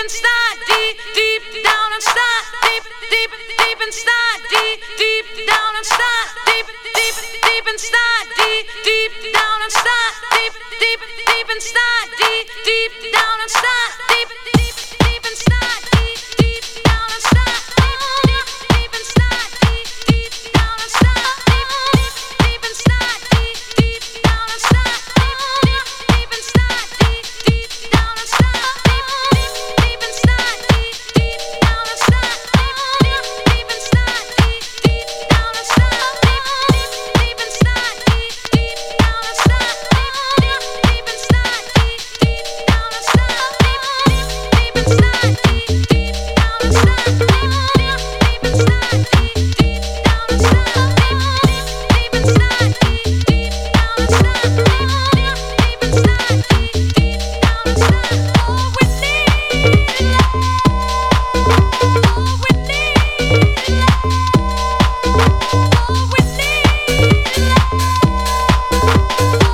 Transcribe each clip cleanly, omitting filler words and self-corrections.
inside, deep, deep down inside, deep, deep, deep inside, deep, deep down inside, deep, deep, deep inside, deep, deep down inside, deep, deep, deep inside, deep, deep down inside, deep, deep, deep inside, deep, deep down inside, deep, deep, deep inside, deep, deep down inside, deep, deep, deep inside, deep, deep down inside, deep, deep inside, deep, deep down inside, deep, deep inside, deep, deep down inside, deep, deep inside, deep, deep down inside, deep, deep inside, deep, deep down inside, deep, deep inside, deep, deep down inside, deep, deep inside, deep, deep down inside, deep, deep inside, deep, deep down inside, deep, deep inside, deep, deep down inside, deep, deep inside, deep, deep down inside. All we need is love. All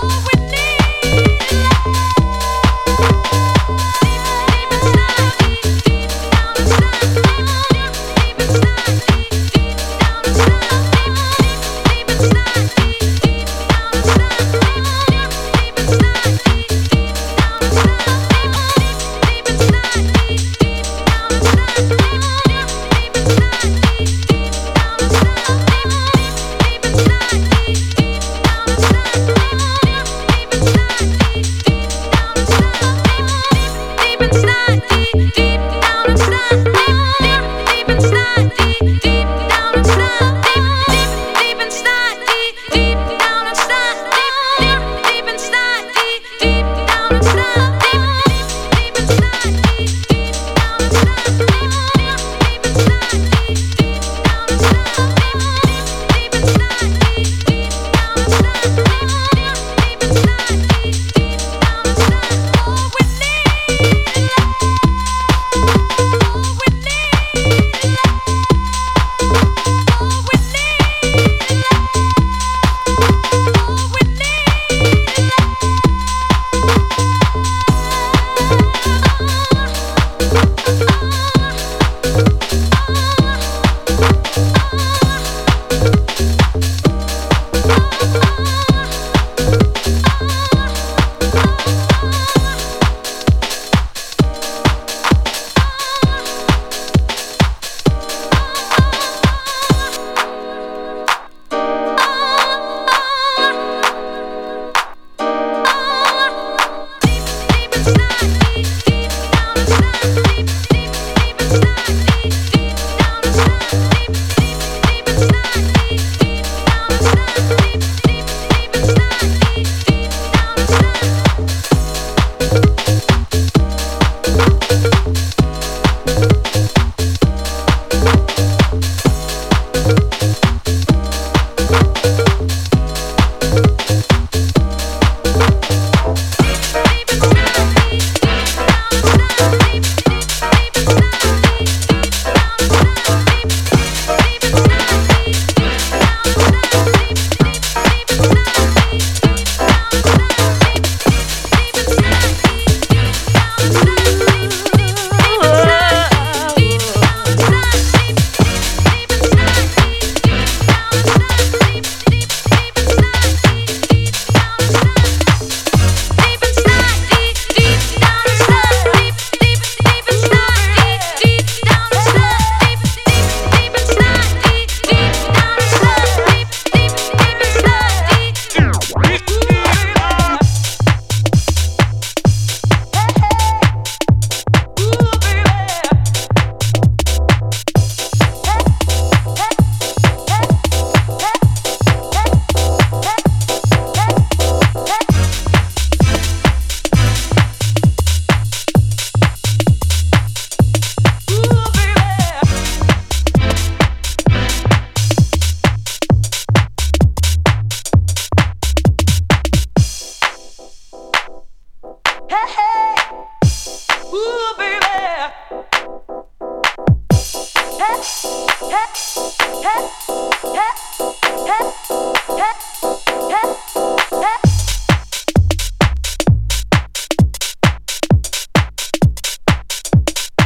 we need is love. All we need is love. All we need is love. Deep, deep inside, deep, deep down inside, deep, deep inside, deep, deep down inside, deep, deep inside, deep, deep down inside, deep, deep inside, deep, deep down inside, deep, deep inside, deep, deep down inside, deep, deep inside, deep, deep down inside, deep, deep inside, deep, deep down inside, deep, deep inside, deep, deep down inside, deep inside, deep, deep down inside, deep, deep inside, deep, deep down inside, deep, deep inside, deep, deep down inside, deep, deep inside, deep, deep down inside, deep, deep inside, deep, deep down inside, deep, deep inside, deep, deep down inside, deep, deep inside, deep, deep down inside, deep, deep inside, deep, deep down inside. All we need is love. All we need is love. All we need is love. All we need is deep inside, deep, deep down inside, deep, deep, deep inside, deep, deep down inside, deep, deep, deep inside, deep, deep down inside, deep, deep, deep inside, deep, deep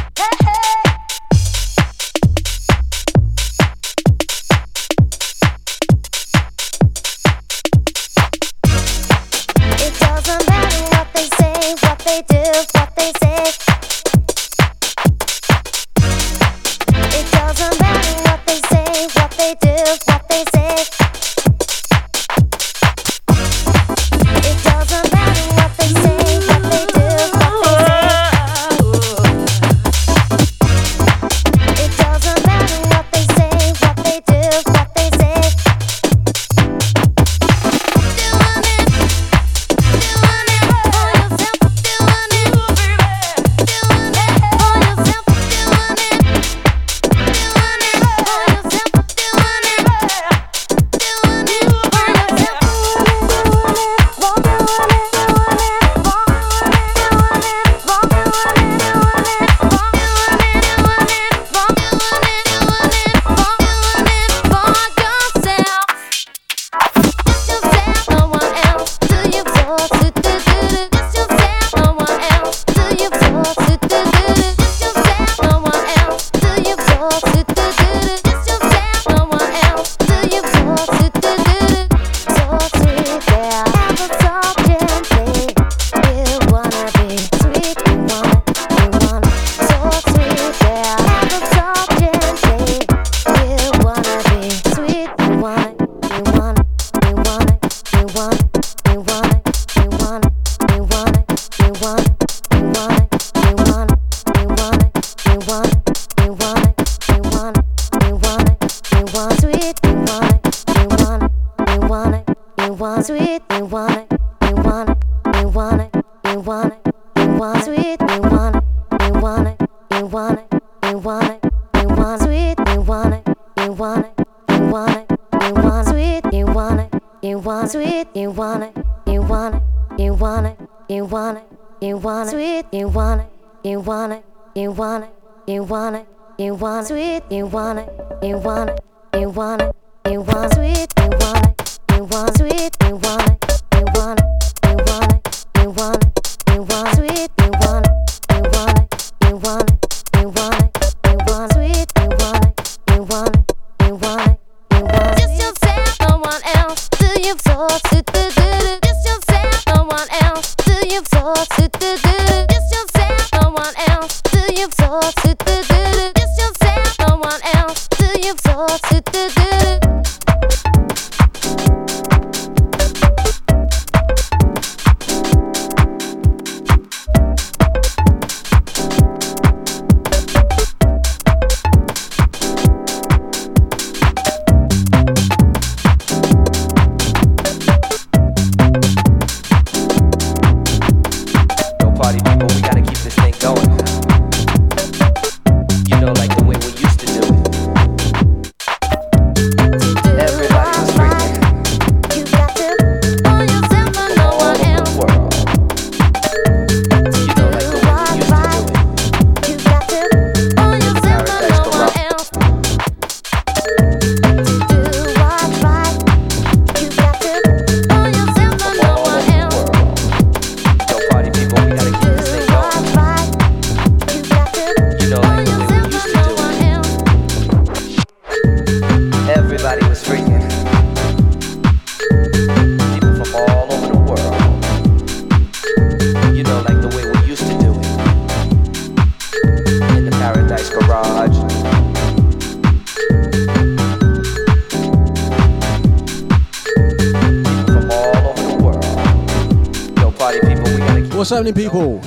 down inside. People,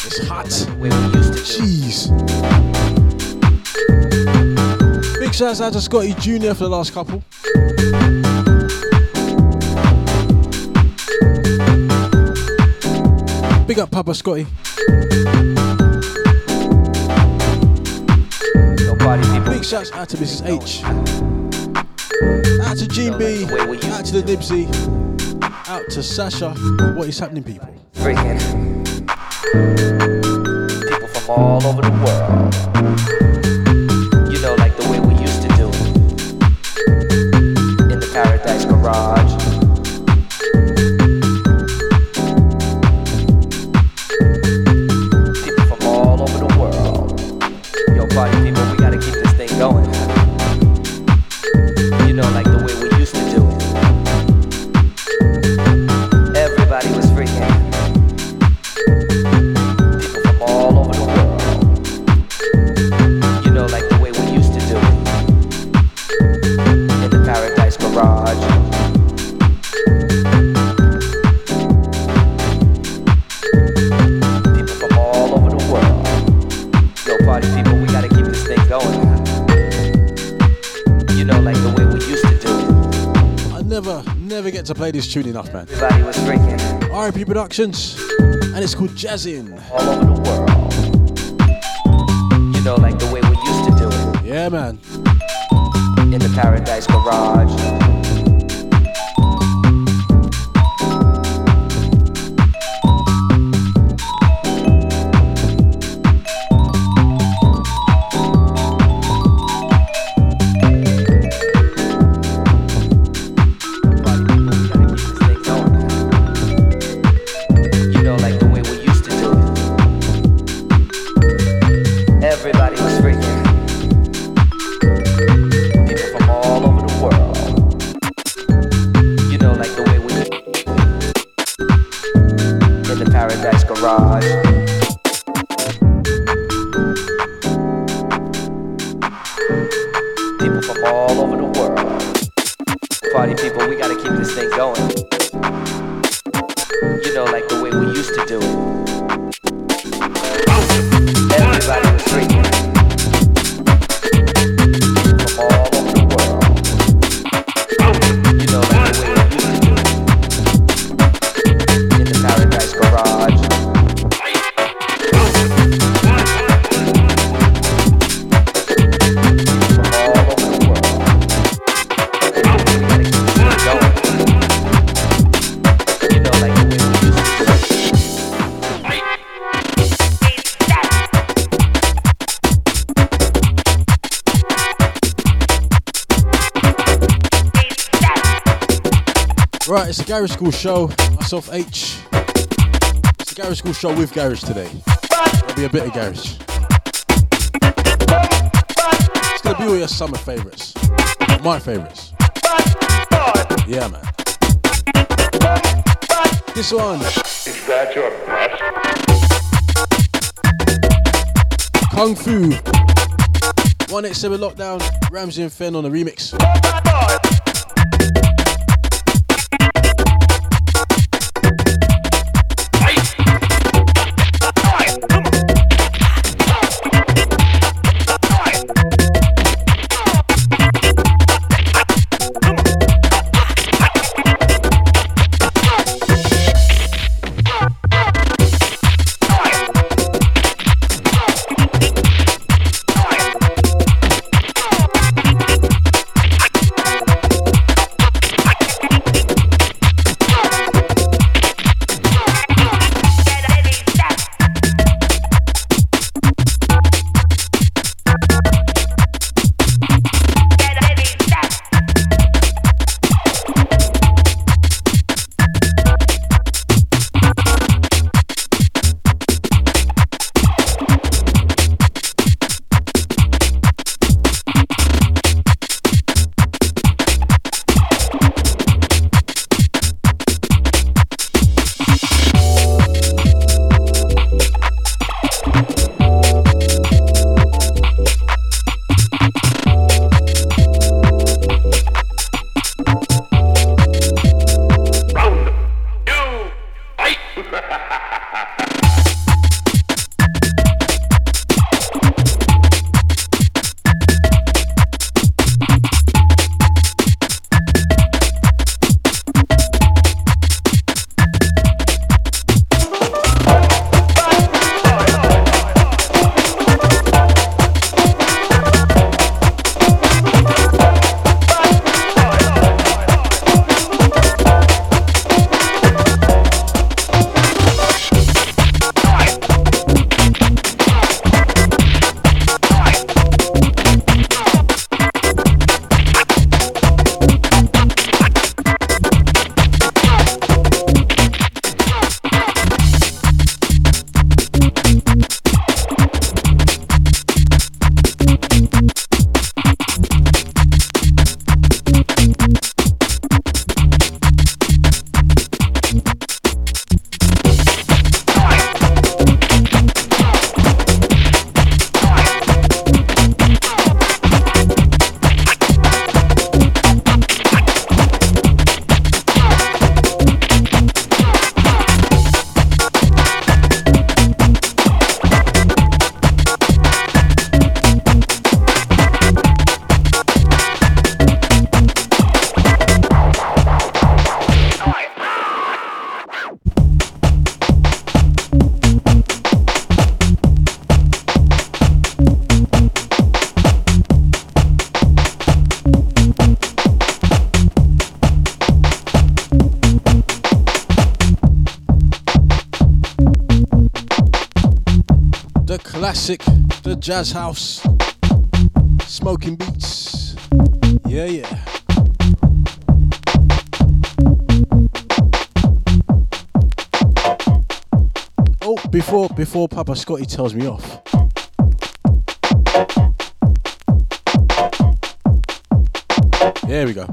it's hot. Jeez. Big shouts out to Scotty Jr. for the last couple. Big up Papa Scotty. Big shouts out to Mrs. H. Out to Gene B. Out to the Nibsy. Out to Sasha. What is happening, people? Freaking people from all over the world. You know, like the way we used to do it in the Paradise Garage. People from all over the world. Yo, party people, we gotta keep this thing going. You know, like the way we used to do it. To play this tune enough, man. RIP Productions, and it's called Jazzin'. All over the world. You know, like the way we used to do it. Yeah, man. In the Paradise Garage. People from all over the world. right, it's the Garage Skool Show. Myself, H. It's the Garage Skool Show with Garage today. There'll be a bit of Garage. It's going to be all your summer favourites. My favourites. Yeah, man. This one. Is that your best? Kung Fu. 187 Lockdown. Ramsey and Fen on the remix. Classic, the jazz house, smoking beats, yeah. Oh, before Papa Scotty tells me off, there we go.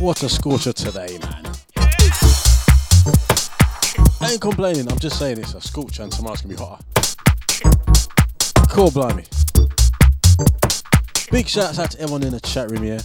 What a scorcher today, man. I ain't complaining, I'm just saying it's a scorcher and tomorrow's gonna be hotter. Cool, blimey. Big shouts out to everyone in the chat room here.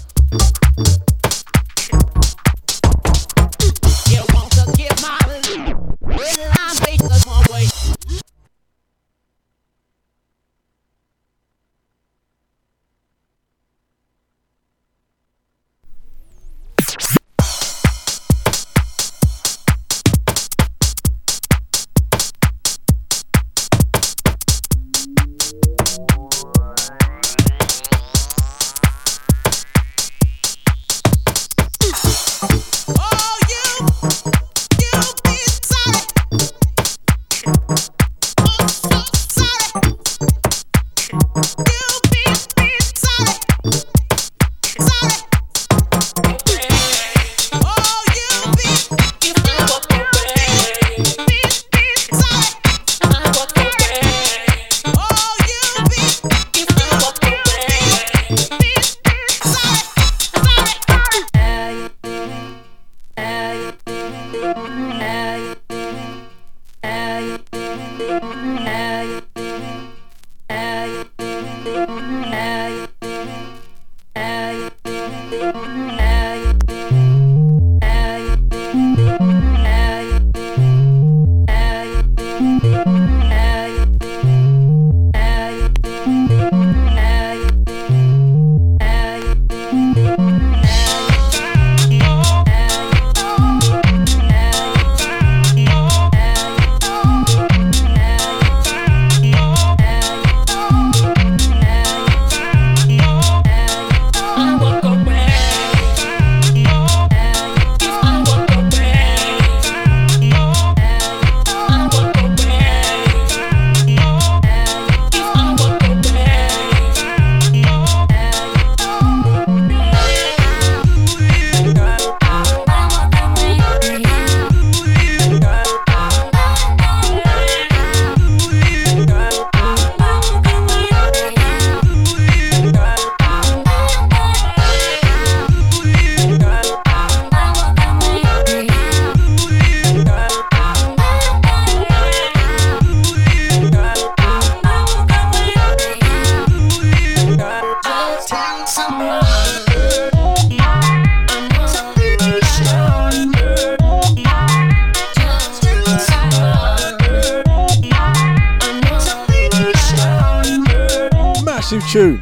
Tune.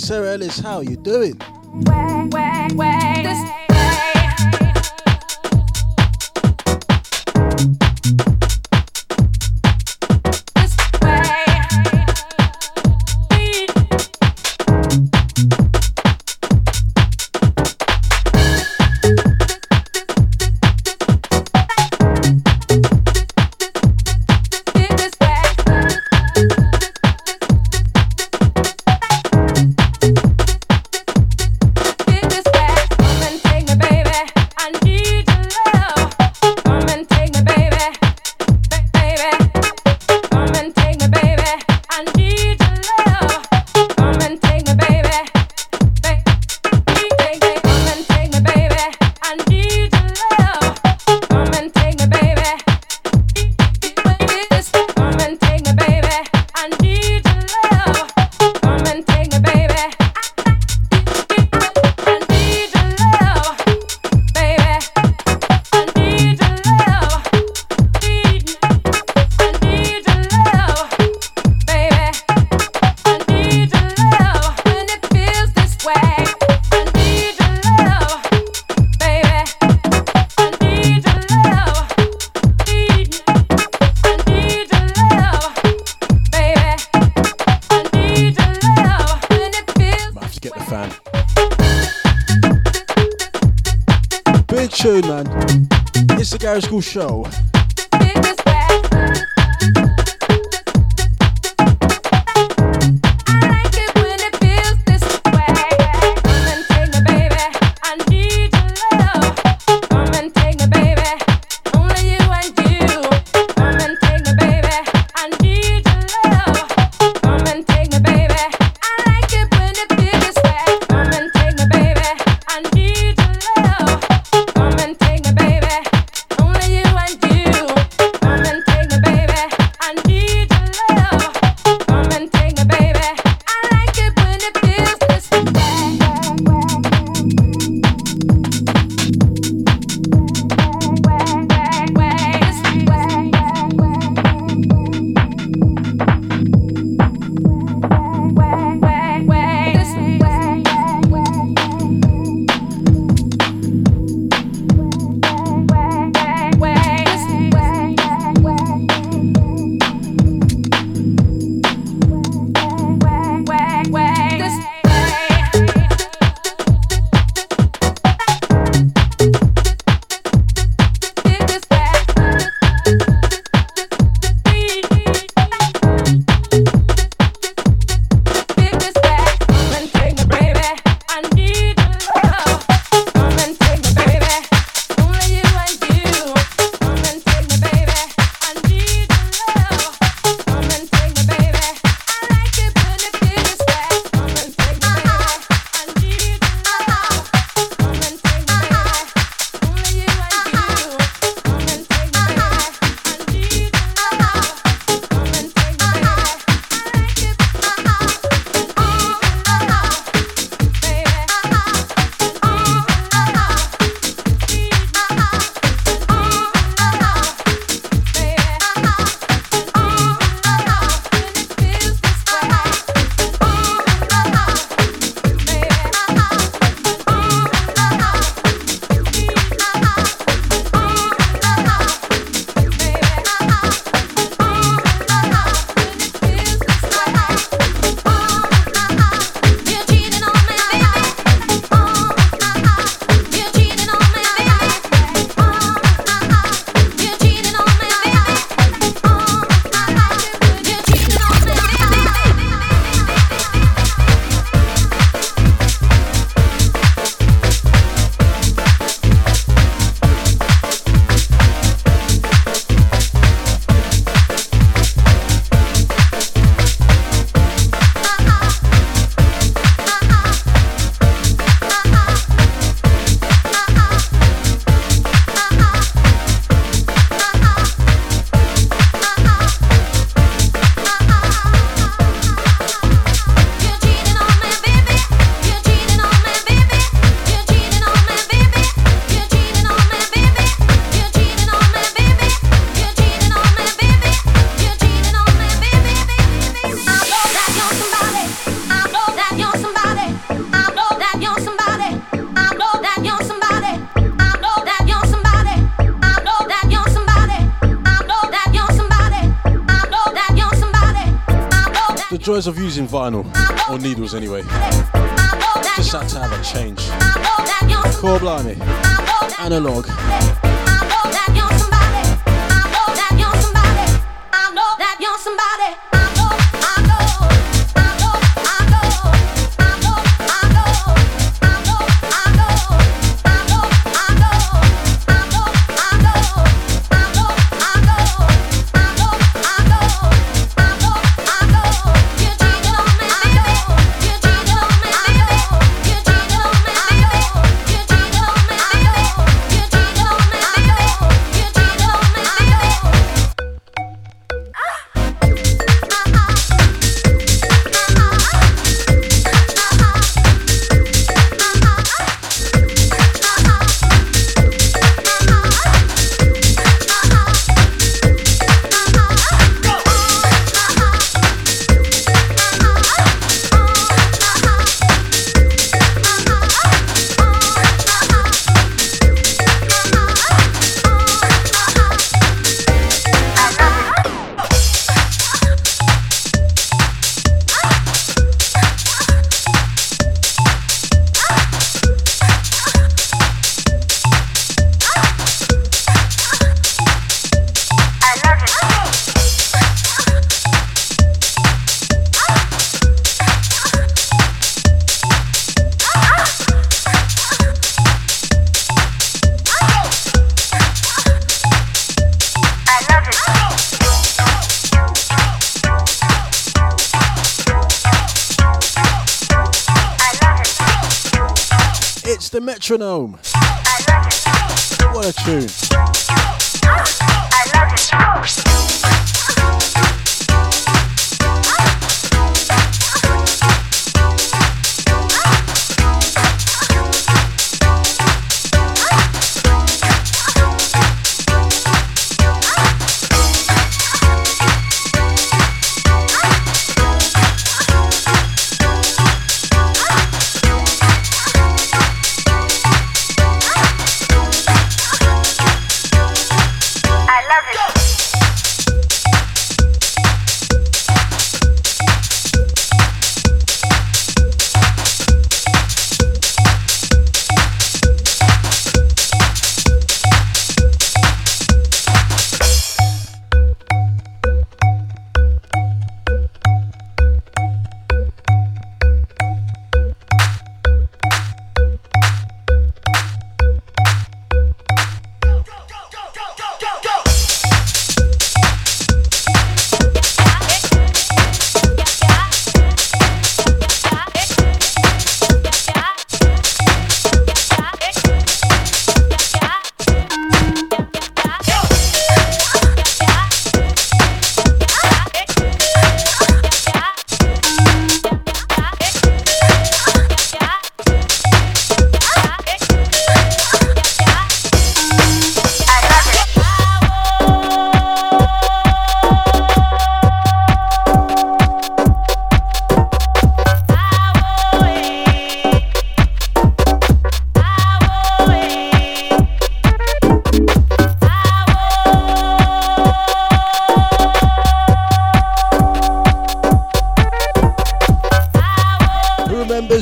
Sarah Ellis, how you doing? Big tune, man. It's the Garage Skool Show. Of using vinyl, or needles anyway, just had to have a change. Core blimey, analog. the metronome. What a tune.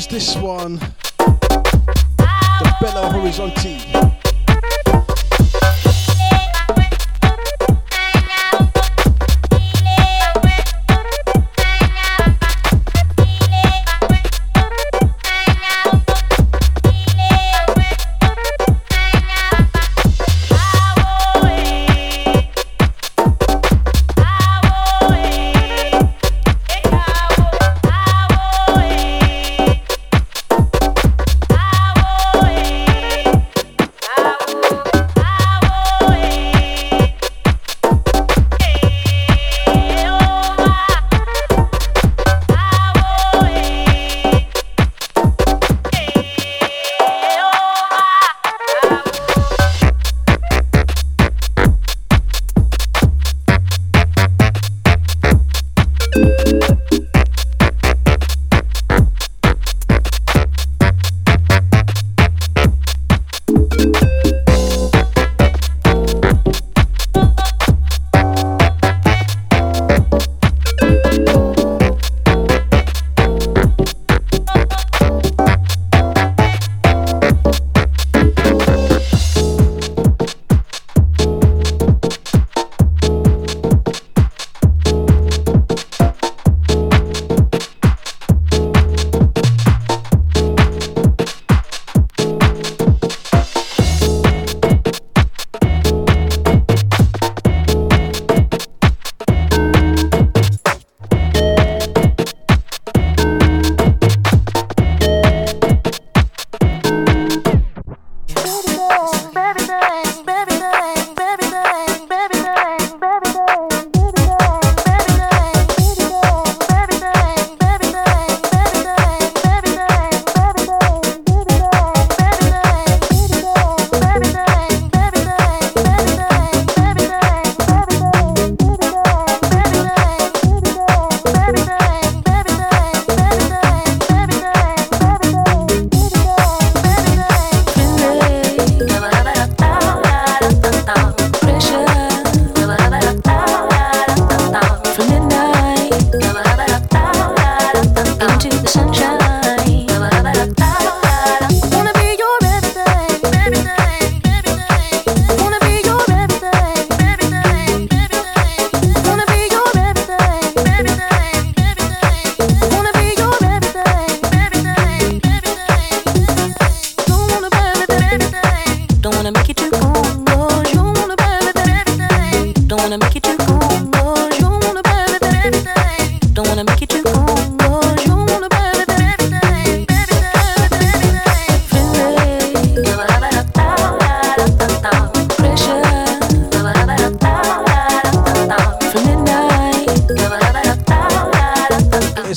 This one, the Bella Horizonte.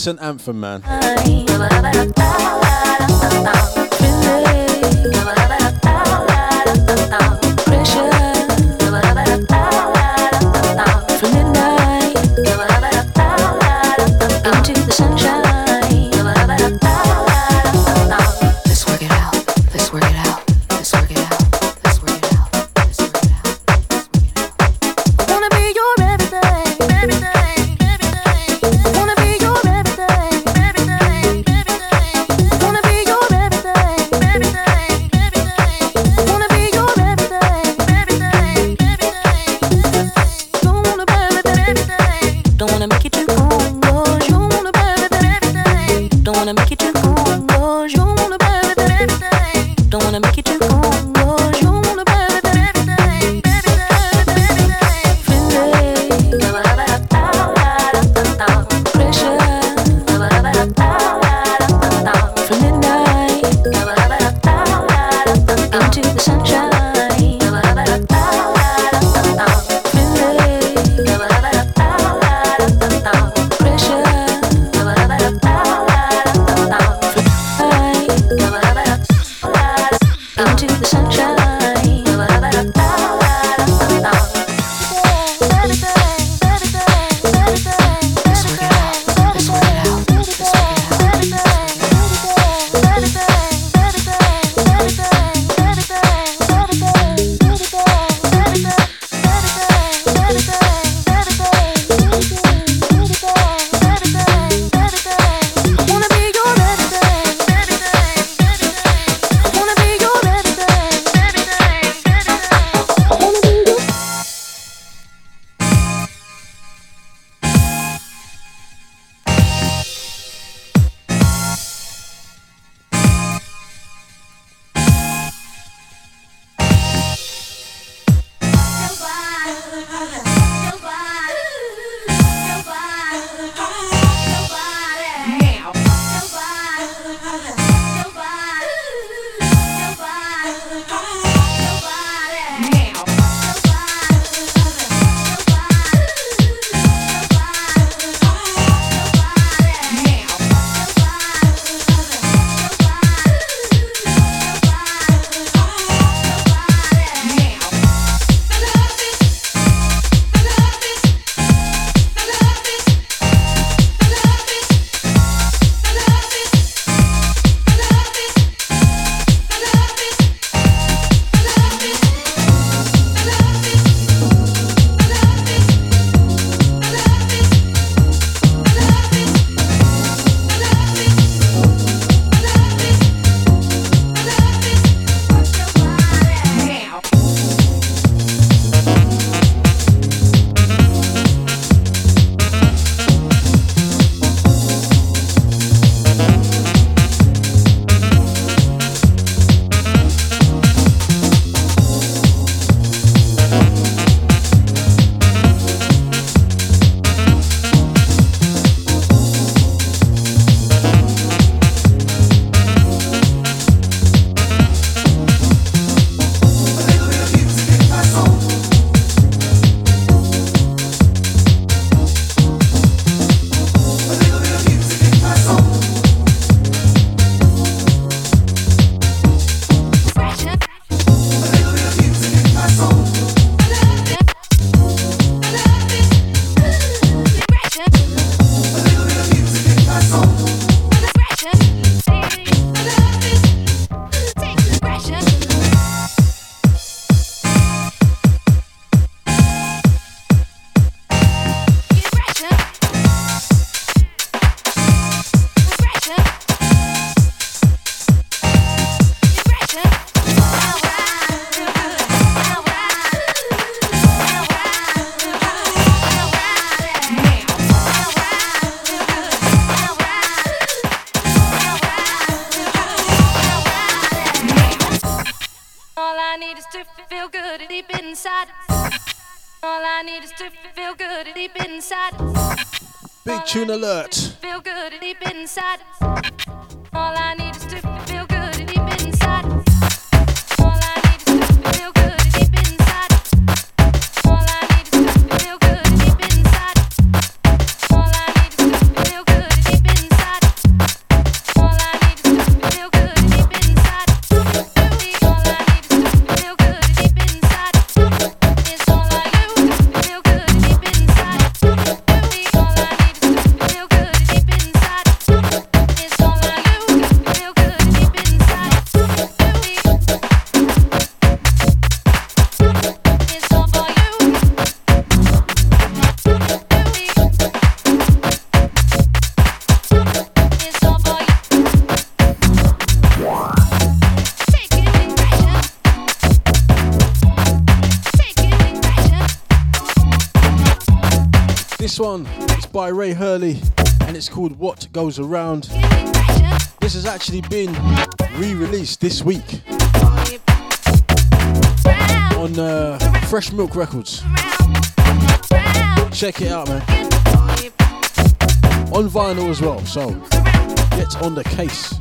innocent anthem, man. Tune alert. Feel good deep inside. All I need is to feel good deep inside. All I need is to feel good deep inside. All I need is to feel good deep inside. All I need is to feel good deep inside. This one is by Ray Hurley and it's called What Goes Around. This has actually been re-released this week on Fresh Milk Records. Check it out, man. On vinyl as well, so get on the case.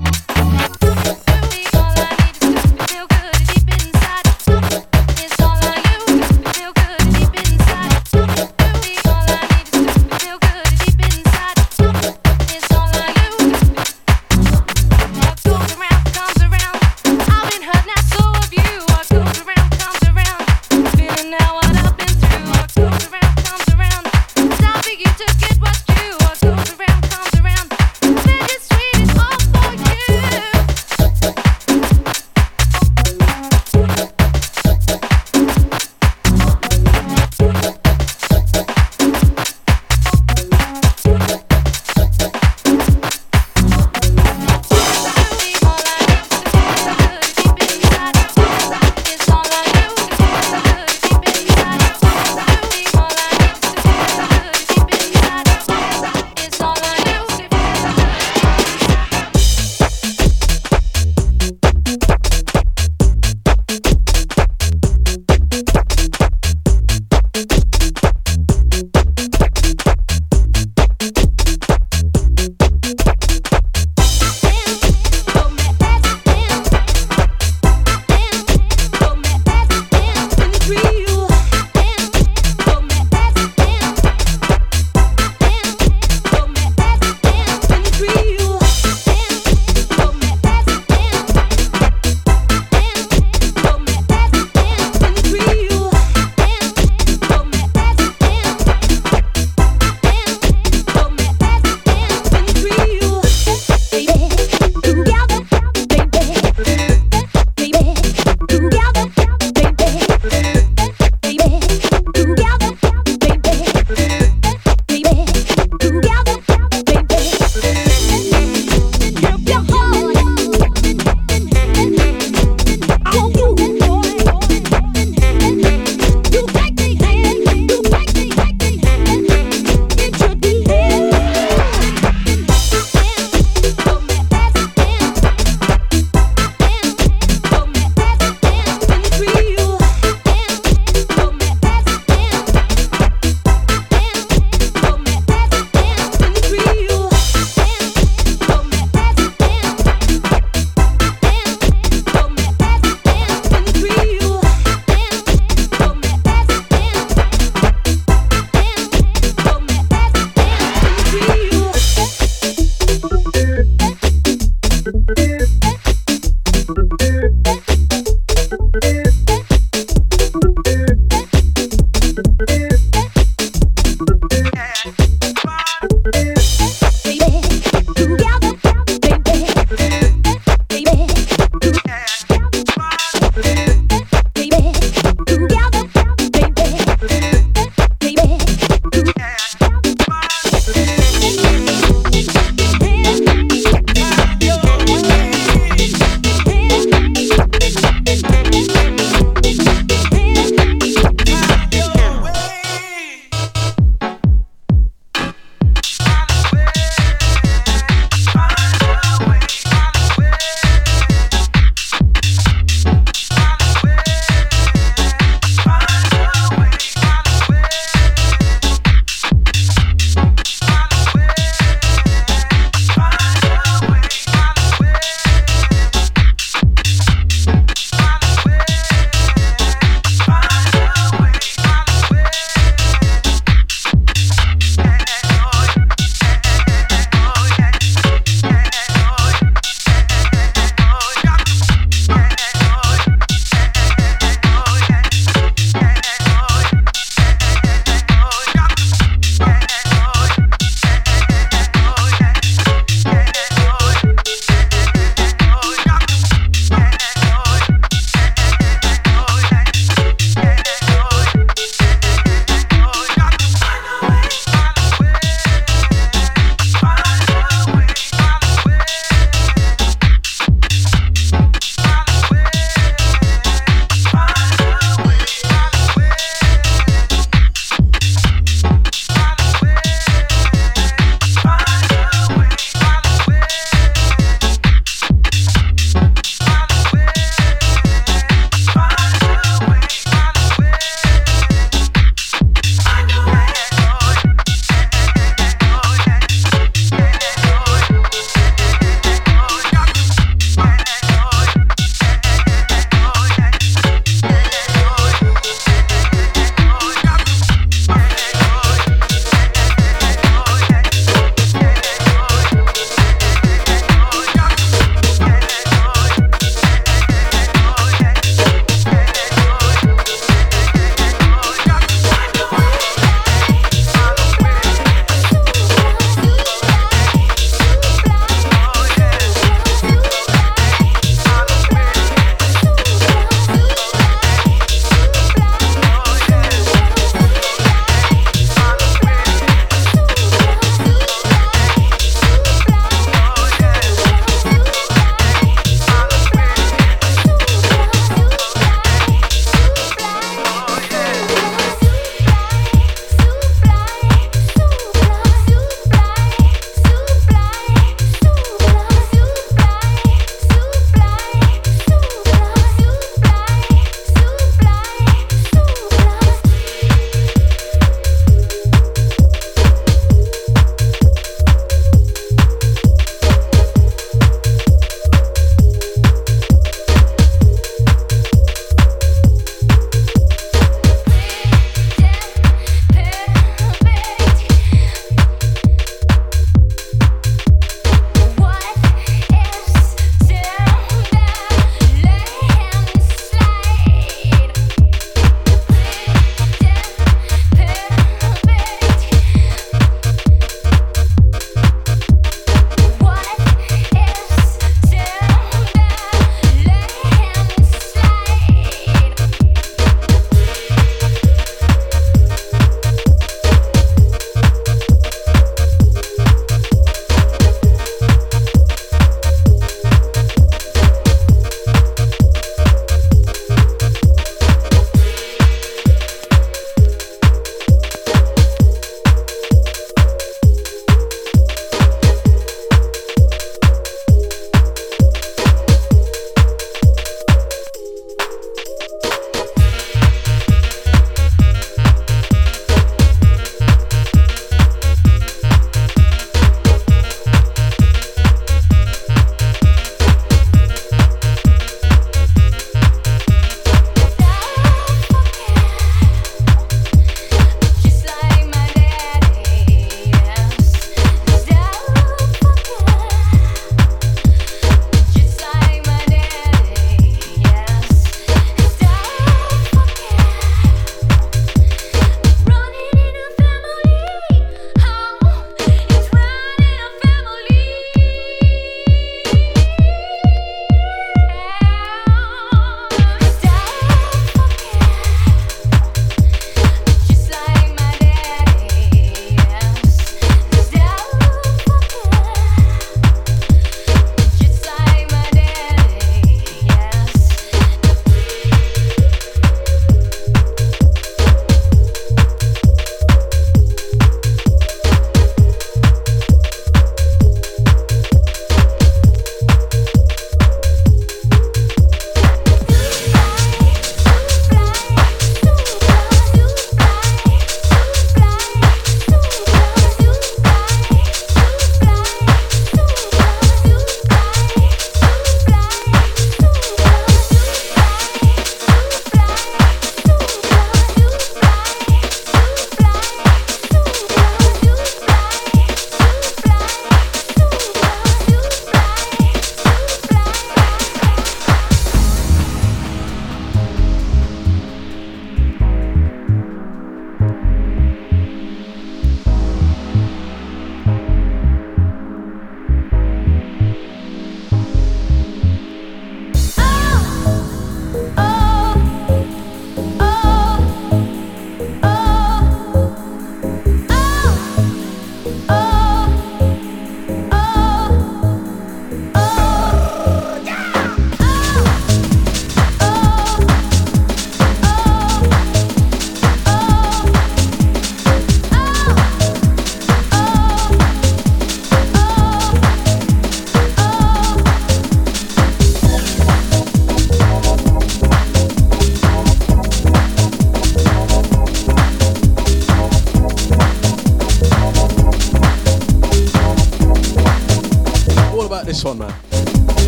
this one, man. Oye, como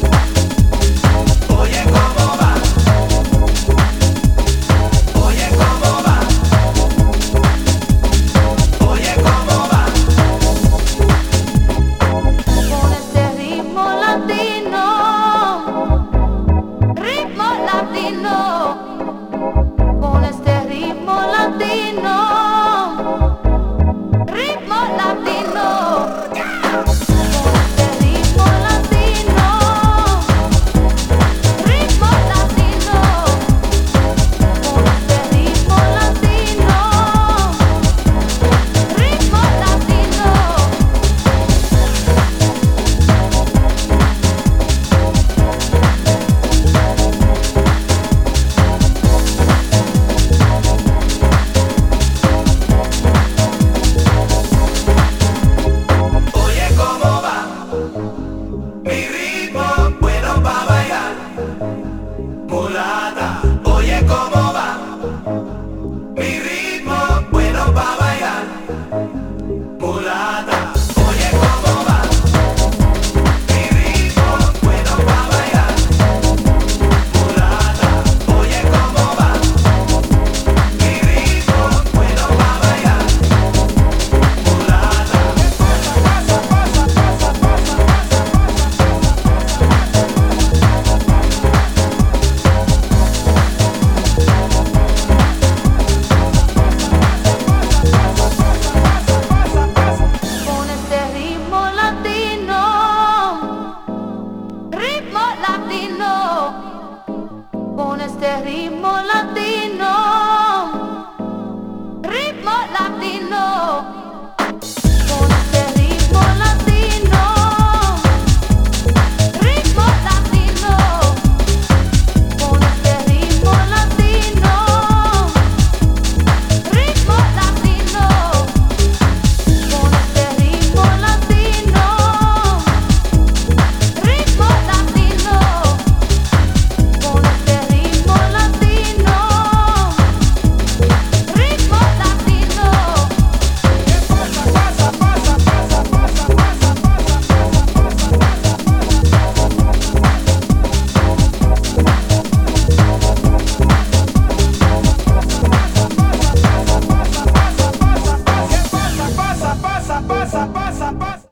va. Oye, como va. Oye, como va. Oye, como va. Con este ritmo latino, con este ritmo latino.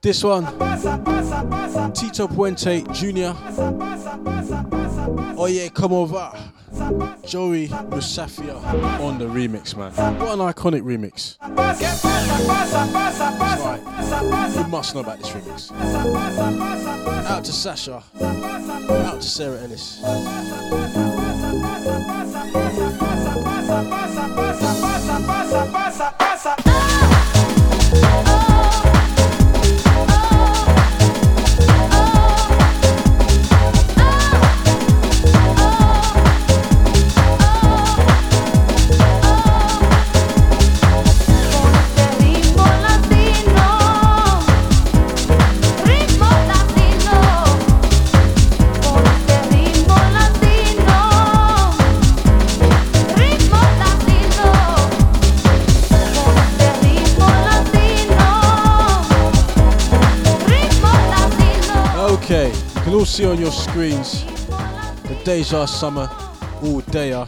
This one, Tito Puente Jr., Oye, como va, Joey Musafia on the remix, man. What an iconic remix. Right. You must know about this remix. Out to Sasha, out to Sarah Ellis. See on your screens the Deja Summer all day.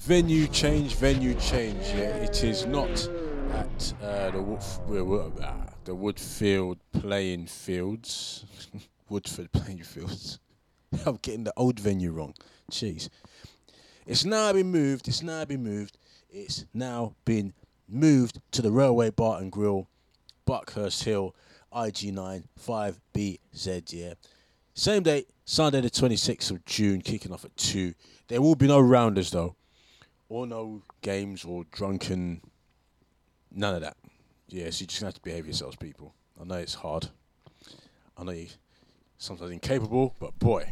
Venue change. Yeah, it is not at the Woodford Playing Fields. I'm getting the old venue wrong. Jeez, It's now been moved to the Railway Bar and Grill, Buckhurst Hill, IG9 5BZ. Yeah. Same date, Sunday the 26th of June, kicking off at 2. There will be no rounders, though, or no games or drunken, none of that. Yeah, so you're just going to have to behave yourselves, people. I know it's hard. I know you're sometimes incapable, but boy.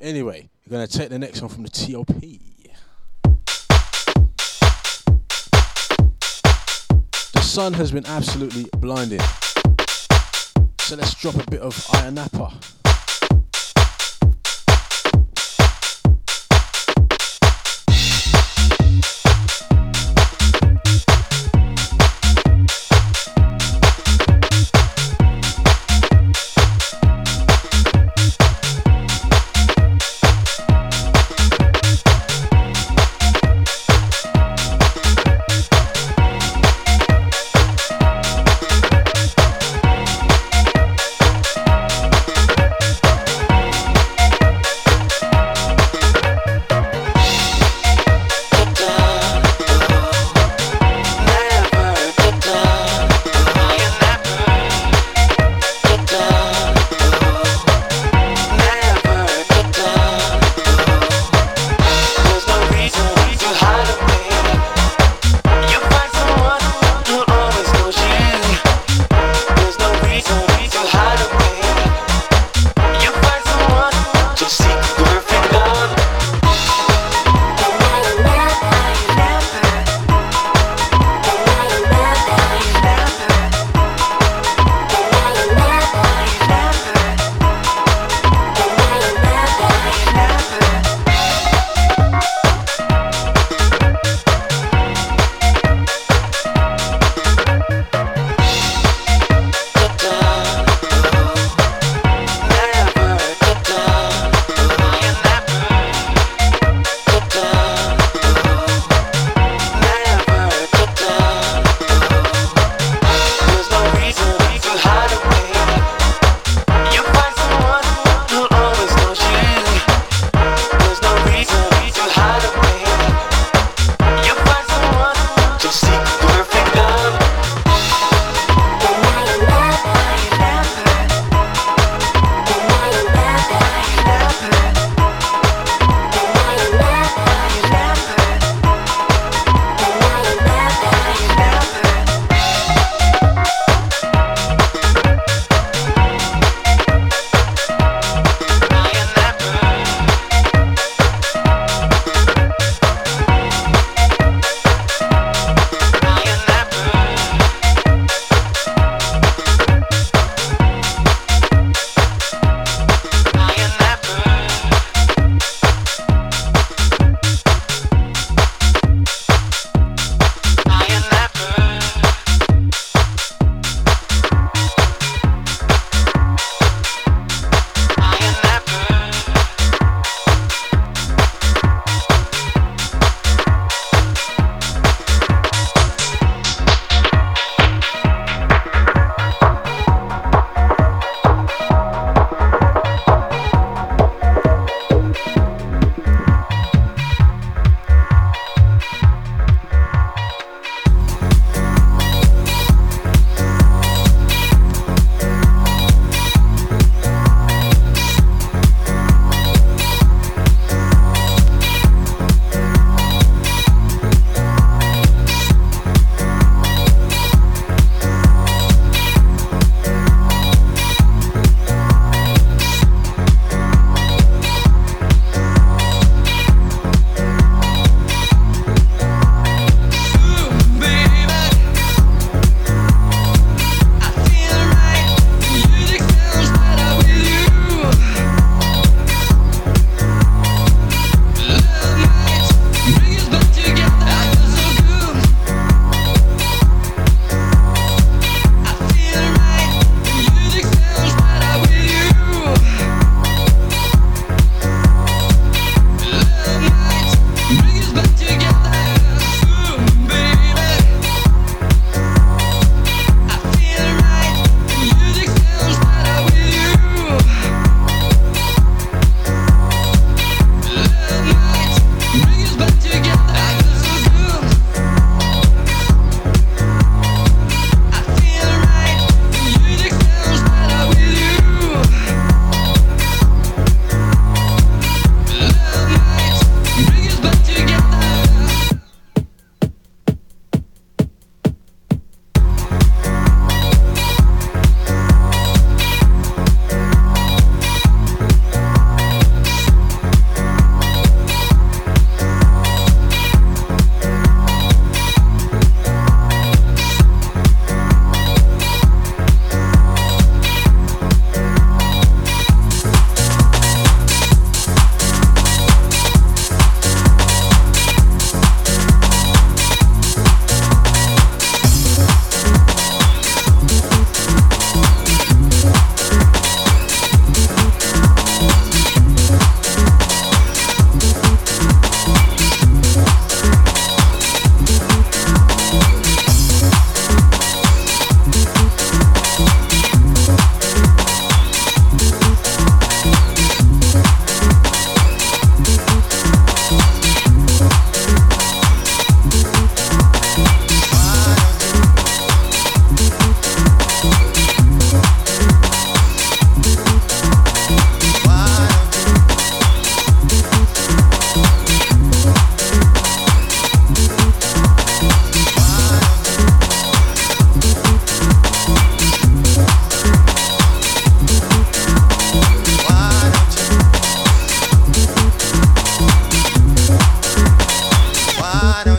Anyway, we're going to take the next one from the T.O.P. The sun has been absolutely blinding. So let's drop a bit of Aya Napa.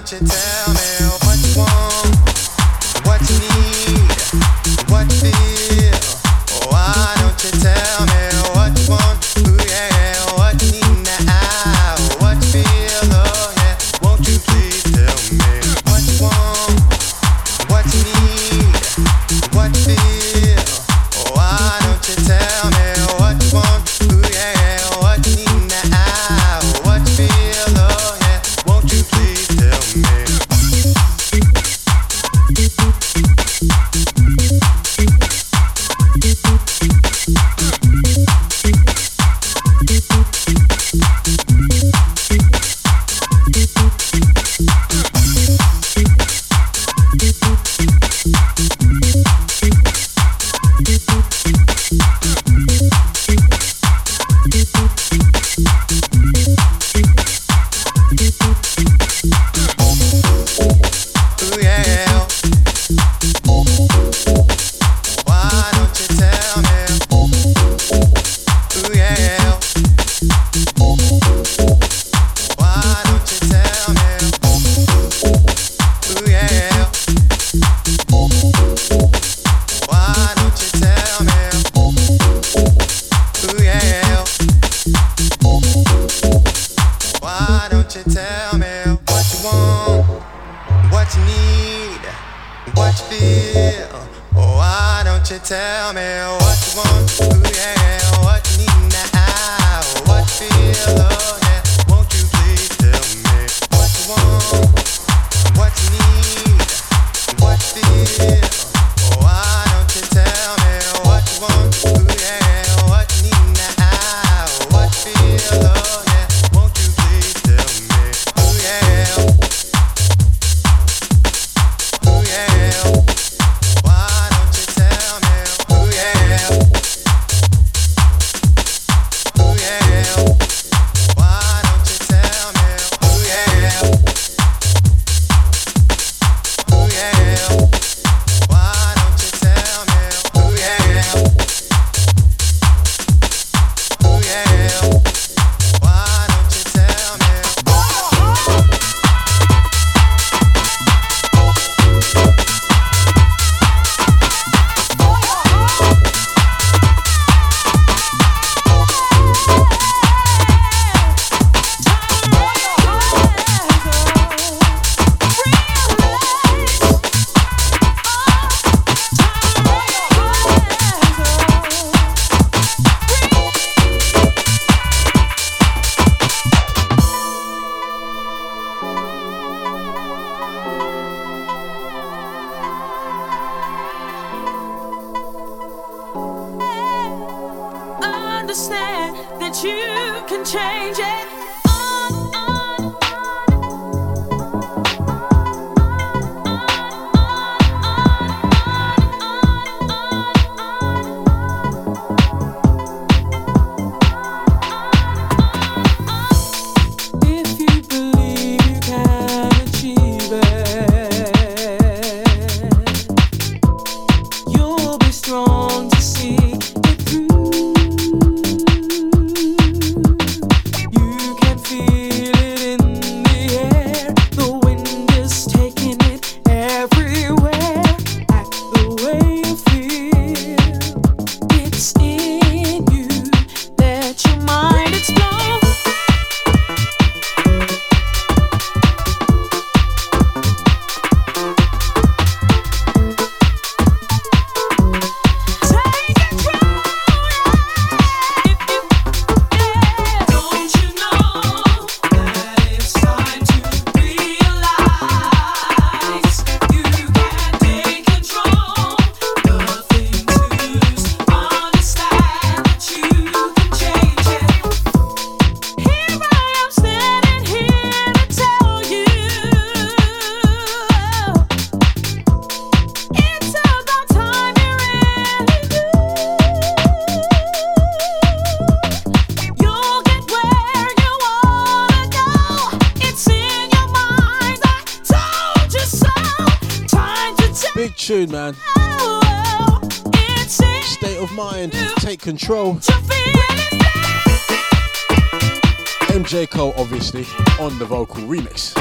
Won't you tell me what you want, what you need, what you feel? Why don't you tell me what you want, ooh yeah, what you need now, what you feel, oh yeah. Won't you please tell me what you want, what you need, what you feel? Why don't you tell me what you want, ooh yeah, what you need now, what you feel, oh yeah. Won't you please tell me. Control. MJ Cole, obviously, on the vocal remix.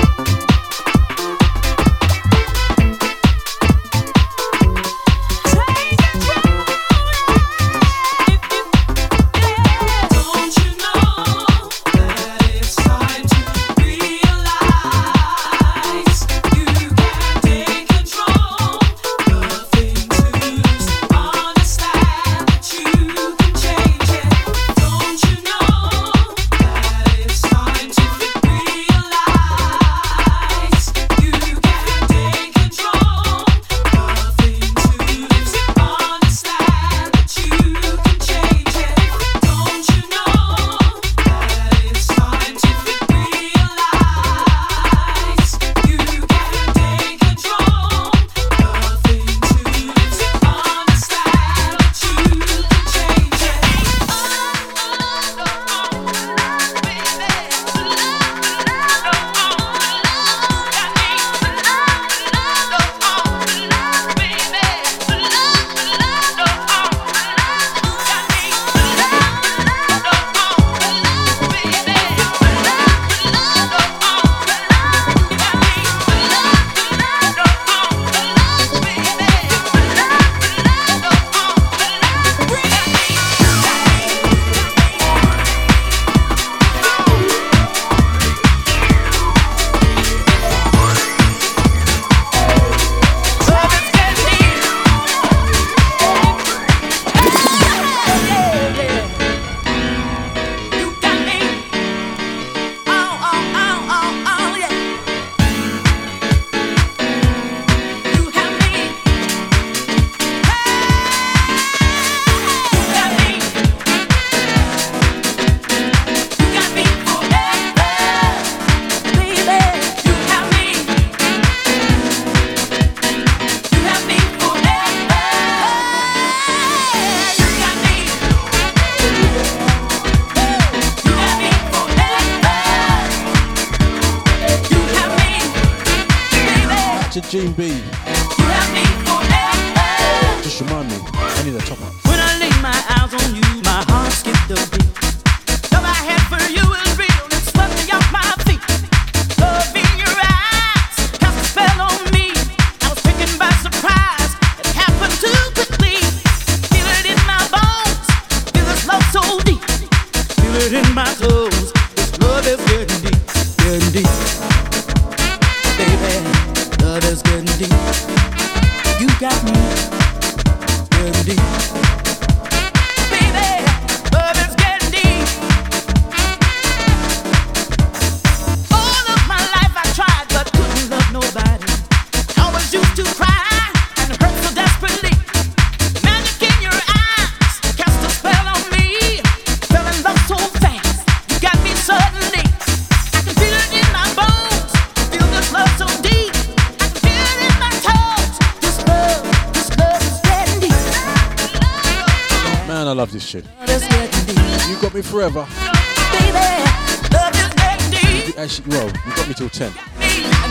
to Gene B. You have me forever. Just remind me, I need a top up. When I lay my eyes on you, my heart skipped a beat. Love I had for you is real, it swept me off my feet. Love in your eyes cast a spell on me. I was taken by surprise, it happened too quickly. Feel it in my bones, feel this love so deep. Feel it in my toes, this love is getting deep, getting deep. Love is getting deep. You got me getting deep. Baby, love is getting deep. All of my life I tried but couldn't love nobody. I was used to cry and hurt so desperately. Magic in your eyes cast a spell on me. Fell in love so fast, you got me suddenly. I can feel it in my bones, feel this love so deep. Man, I love this shit. You got me forever. Actually, well, you got me till 10.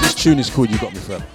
This tune is called You Got Me Forever.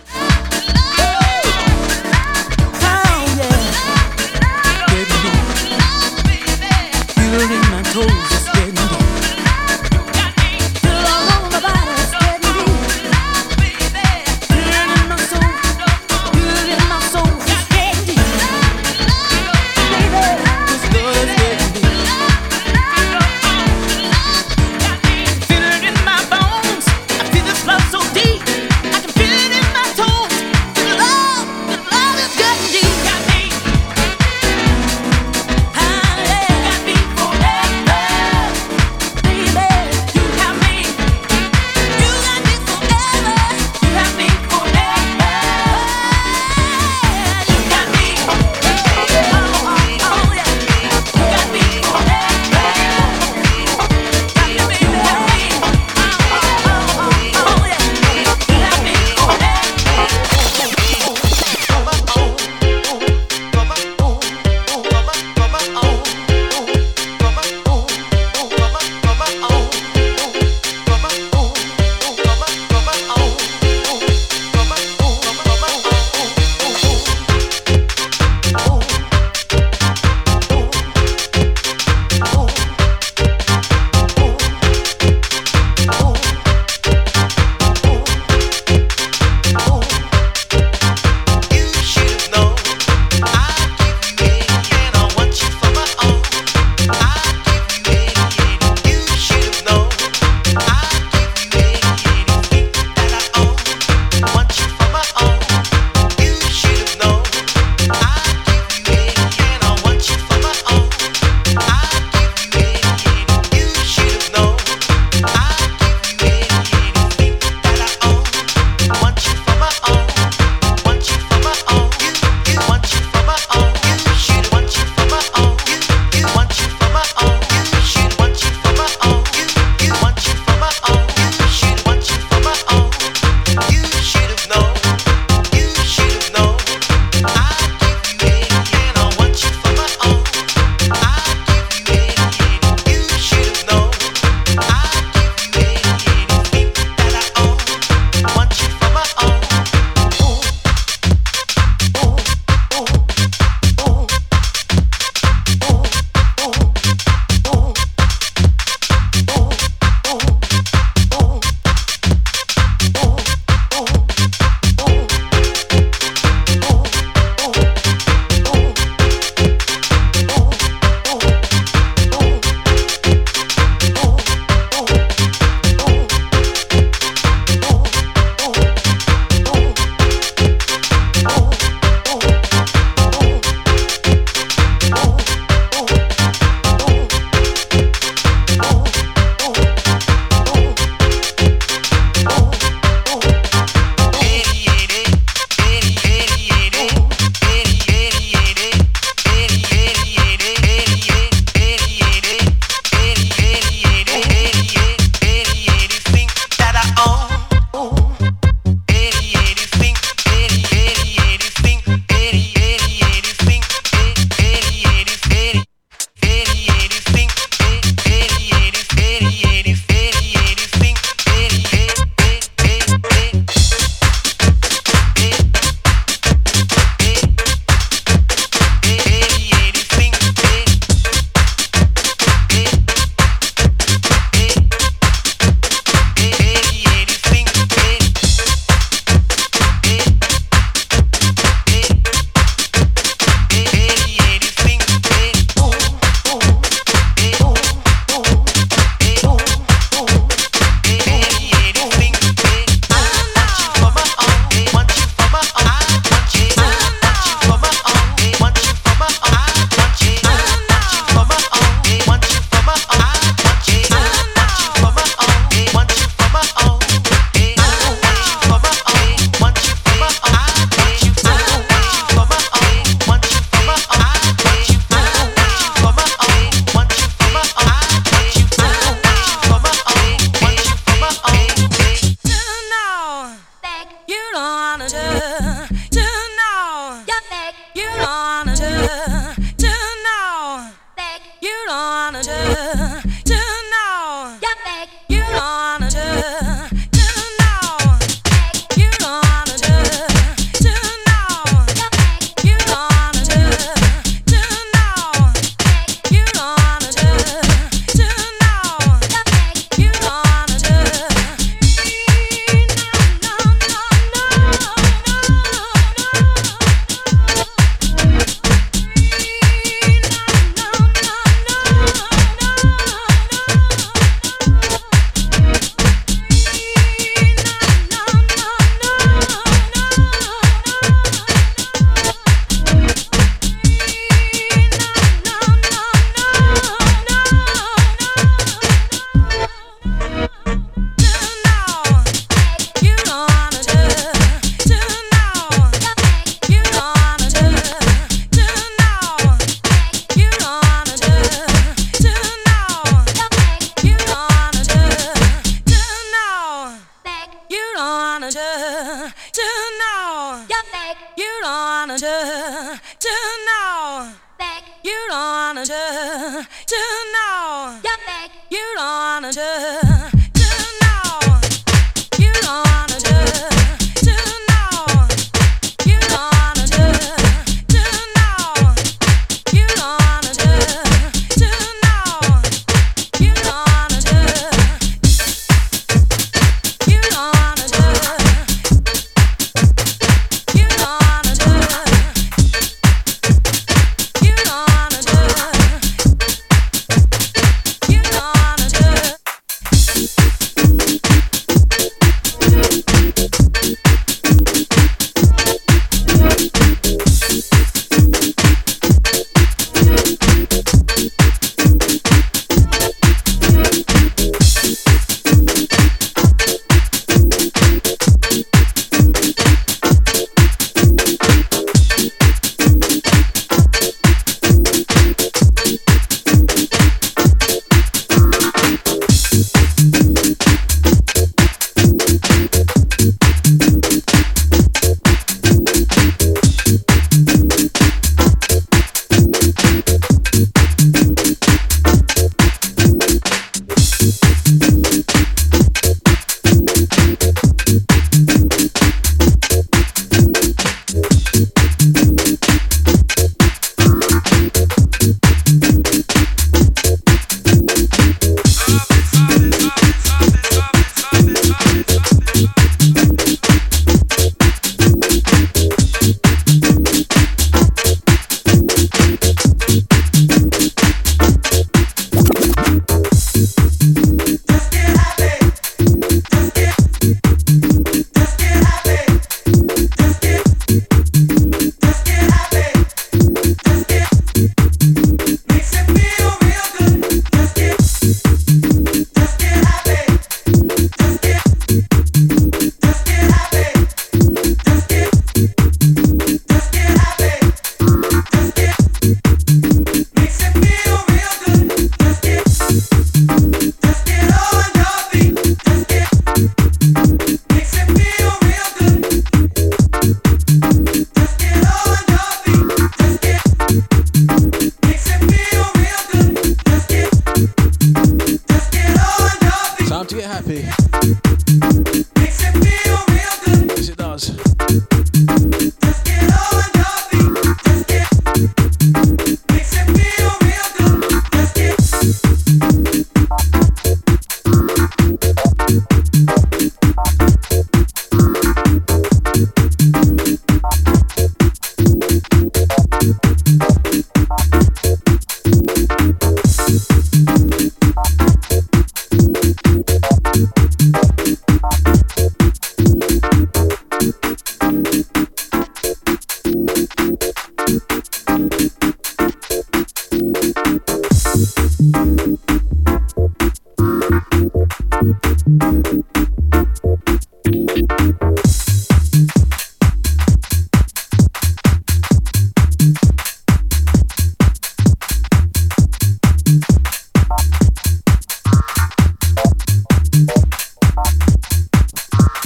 wanna do now. You don't wanna do now. You don't wanna do now. You don't wanna do now. You don't wanna do now. You don't wanna do now. You don't wanna do now. You don't wanna do. You don't wanna do. You don't wanna do. You don't wanna do. You don't wanna do. Time to get happy. Yes, it does.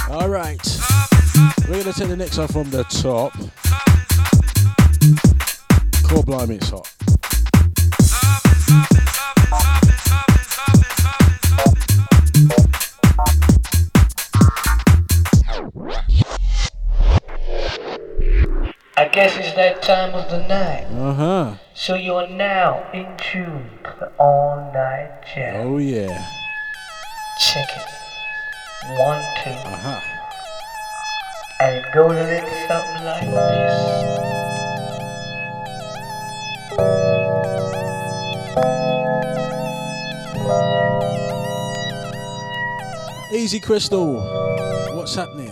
All right, we're gonna take the next one from the top. Call blimey, it's hot. I guess it's that time of the night. Uh-huh. So you are now in tune to the all-night jam. Oh yeah. Check it. 1, 2. Uh-huh. And it goes a little something like this. Easy Crystal. What's happening?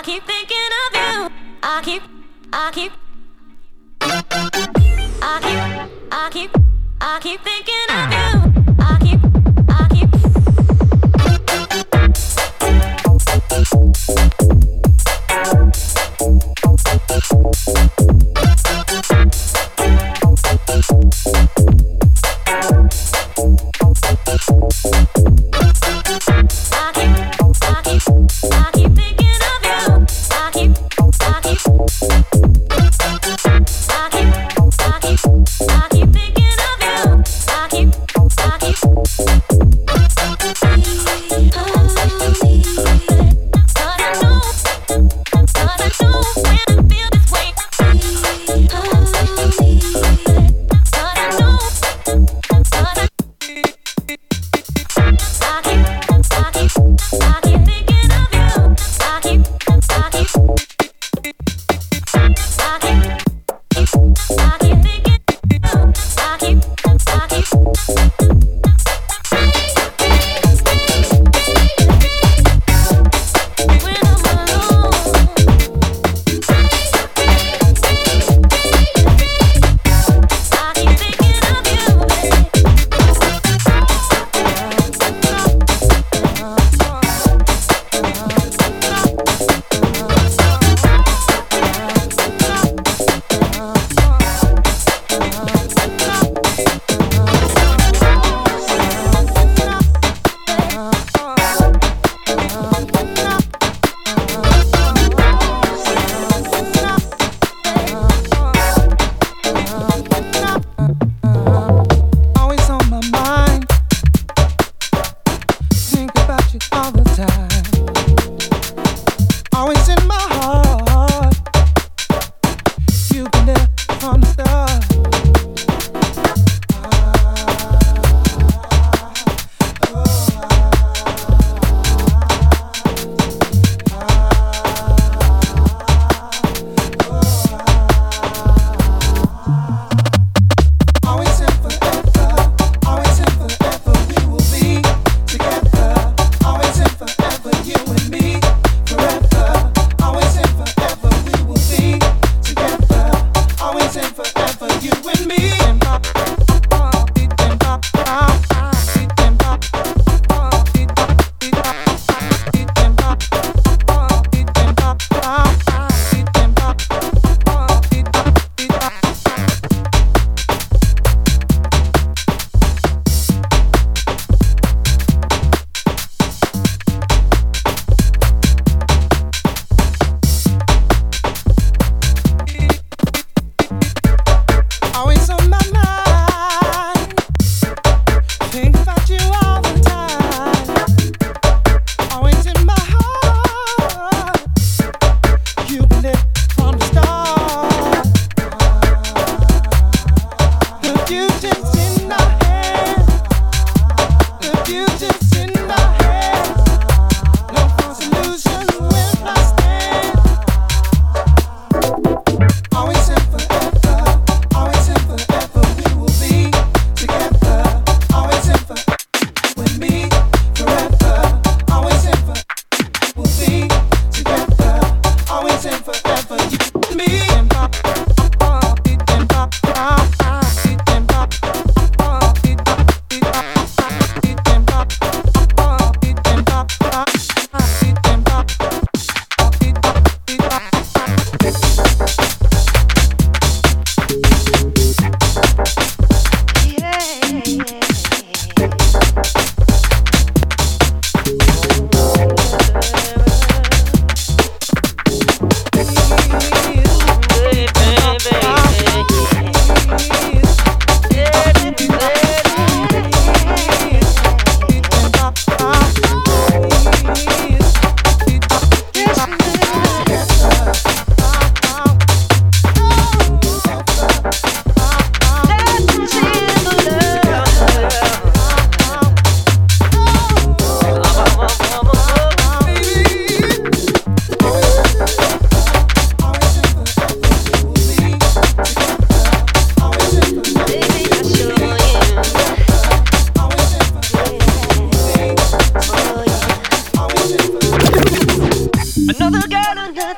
I keep thinking of you. I keep thinking of you. I keep thinking of you.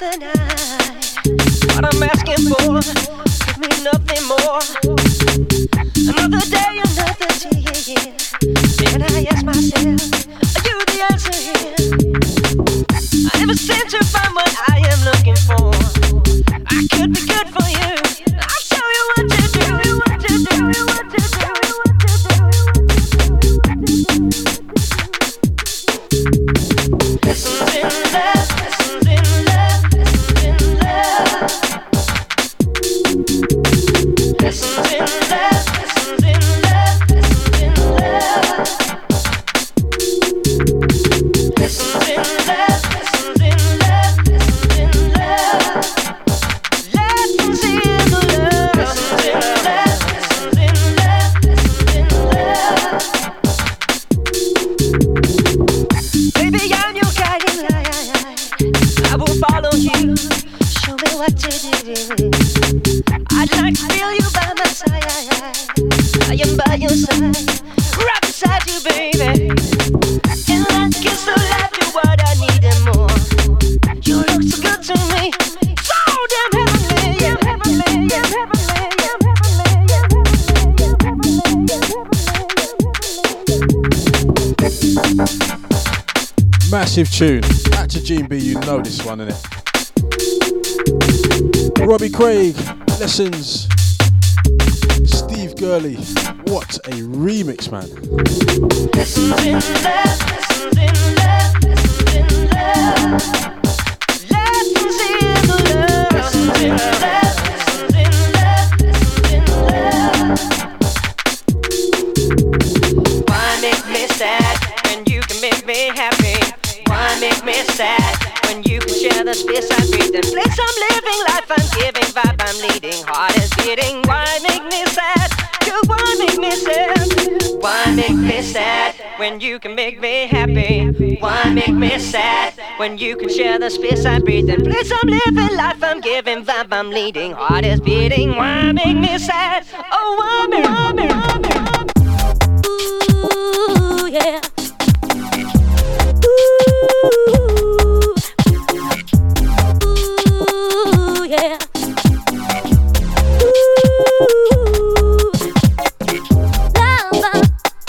other night. What I'm asking for, give me nothing more. Another day, another tear. And I ask myself, are you the answer here? I never seem to find what I am looking for. I could be good for you. I'll show you what to do, what to do, what to do. Lessons in love, lessons in love, lessons in love. Lessons in love, lessons in love, lessons in love. Lessons in love, lessons in love, lessons in love. Lessons in love, lessons in love, lessons in love, lessons in love. Baby, I'm your guiding light. I will follow you. Show me what to do. I'd like to feel you by my side. I am by your side, right beside you, baby. And I can still love you what I need and more. You look so good to me, so damn heavenly, yeah, heavenly, yeah, heavenly, yeah, heavenly, yeah, heavenly, yeah, heavenly, yeah, heavenly, yeah, heavenly, yeah. Massive tune. Back to Gene B, you know this one, innit? Robbie Craig, Lessons. Steve Gurley, what a remix, man. Lessons in love, lessons in love, lessons in love. Lessons in love, lessons in love, lessons in love, lessons in love. Why make me sad when you can make me happy? Why make me sad when you can share the space I breathe? The place I'm living, life I'm giving, vibe I'm leading, heart is beating. Why make me sad? You why make me sad? Why make me sad when you can make me happy? Why make me sad when you can share the space I breathe? The place I'm living, life I'm giving, vibe I'm leading, heart is beating. Why make me sad? Oh, why me? Ooh, yeah.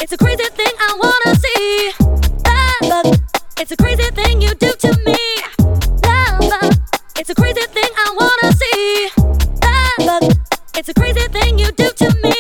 It's a crazy thing I wanna see. Love, it's a crazy thing you do to me. Love, it's a crazy thing I wanna see. Love, it's a crazy thing you do to me.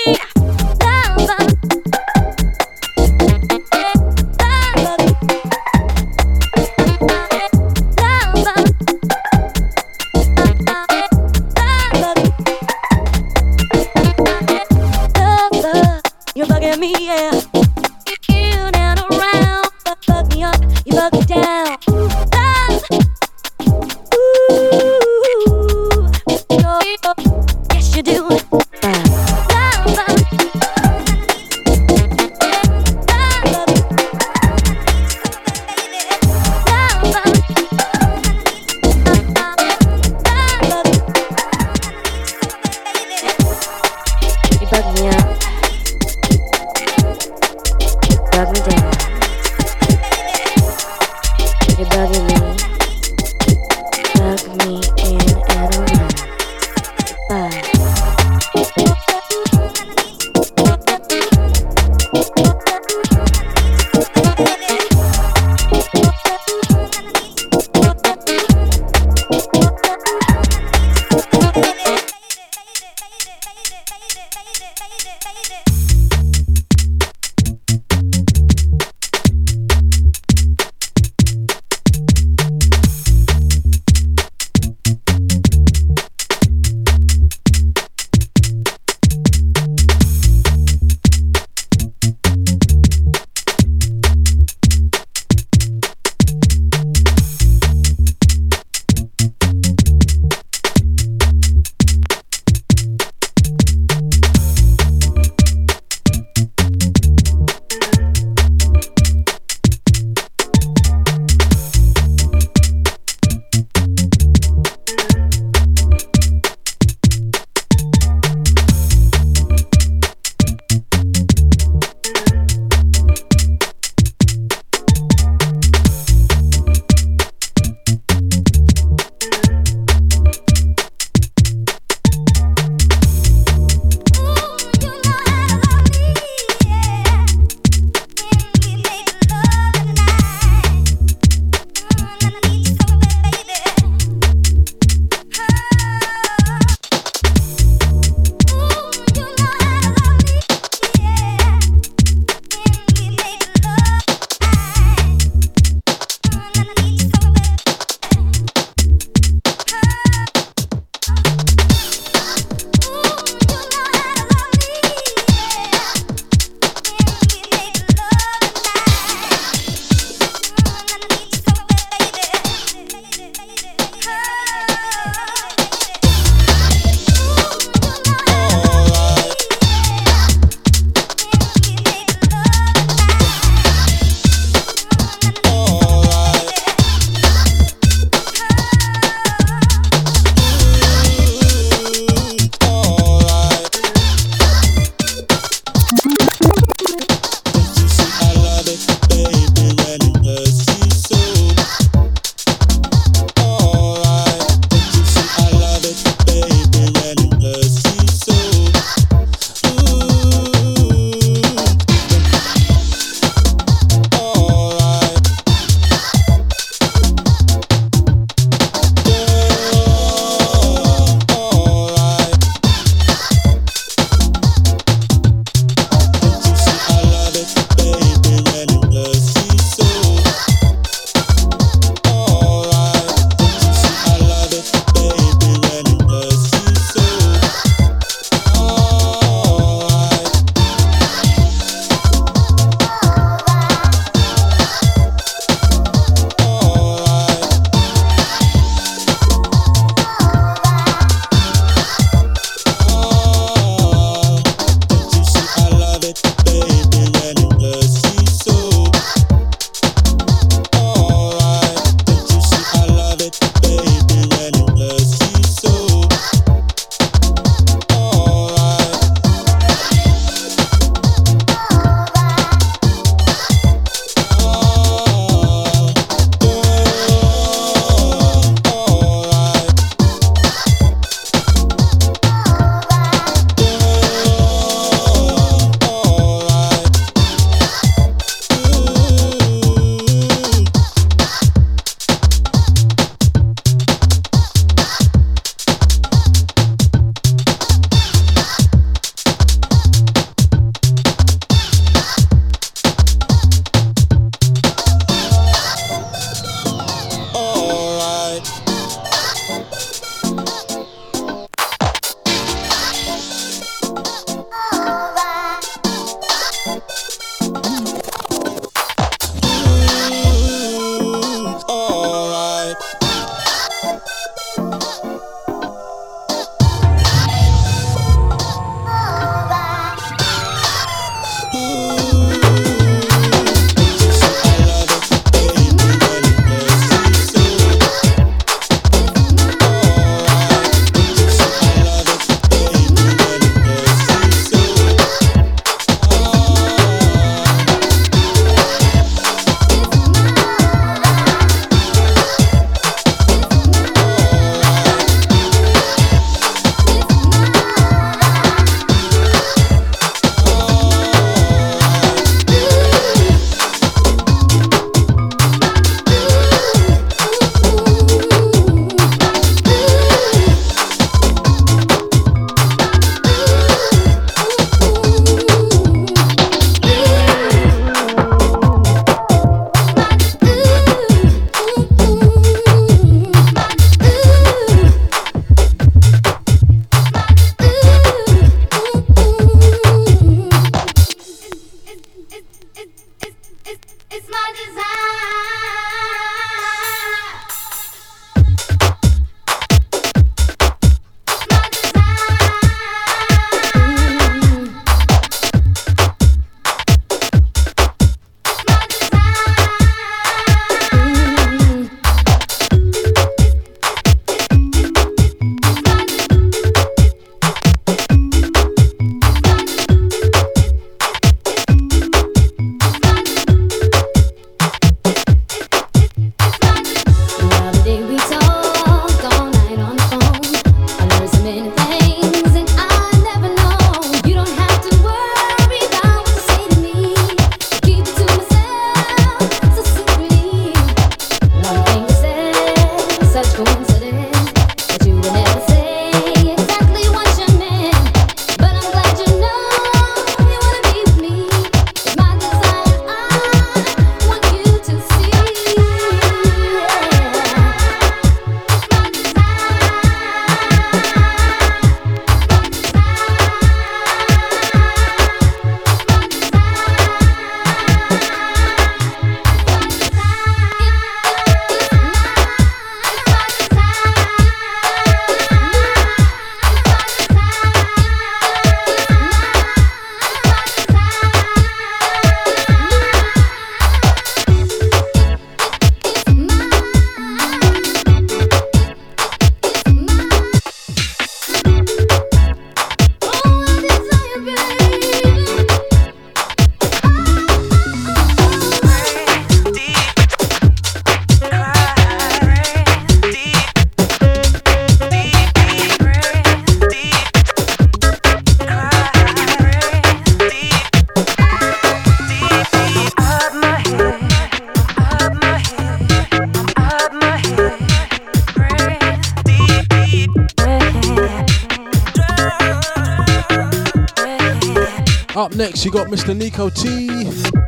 next, you got Mr. Nico T.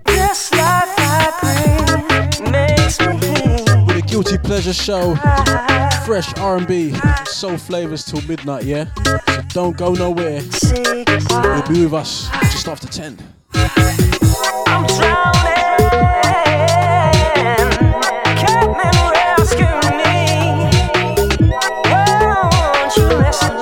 This life I bring makes me with a guilty pleasure show. Fresh R&B, soul flavors till midnight, yeah? So don't go nowhere. You'll be with us just after 10. I'm drowning. Can't never rescue me. Won't you listen?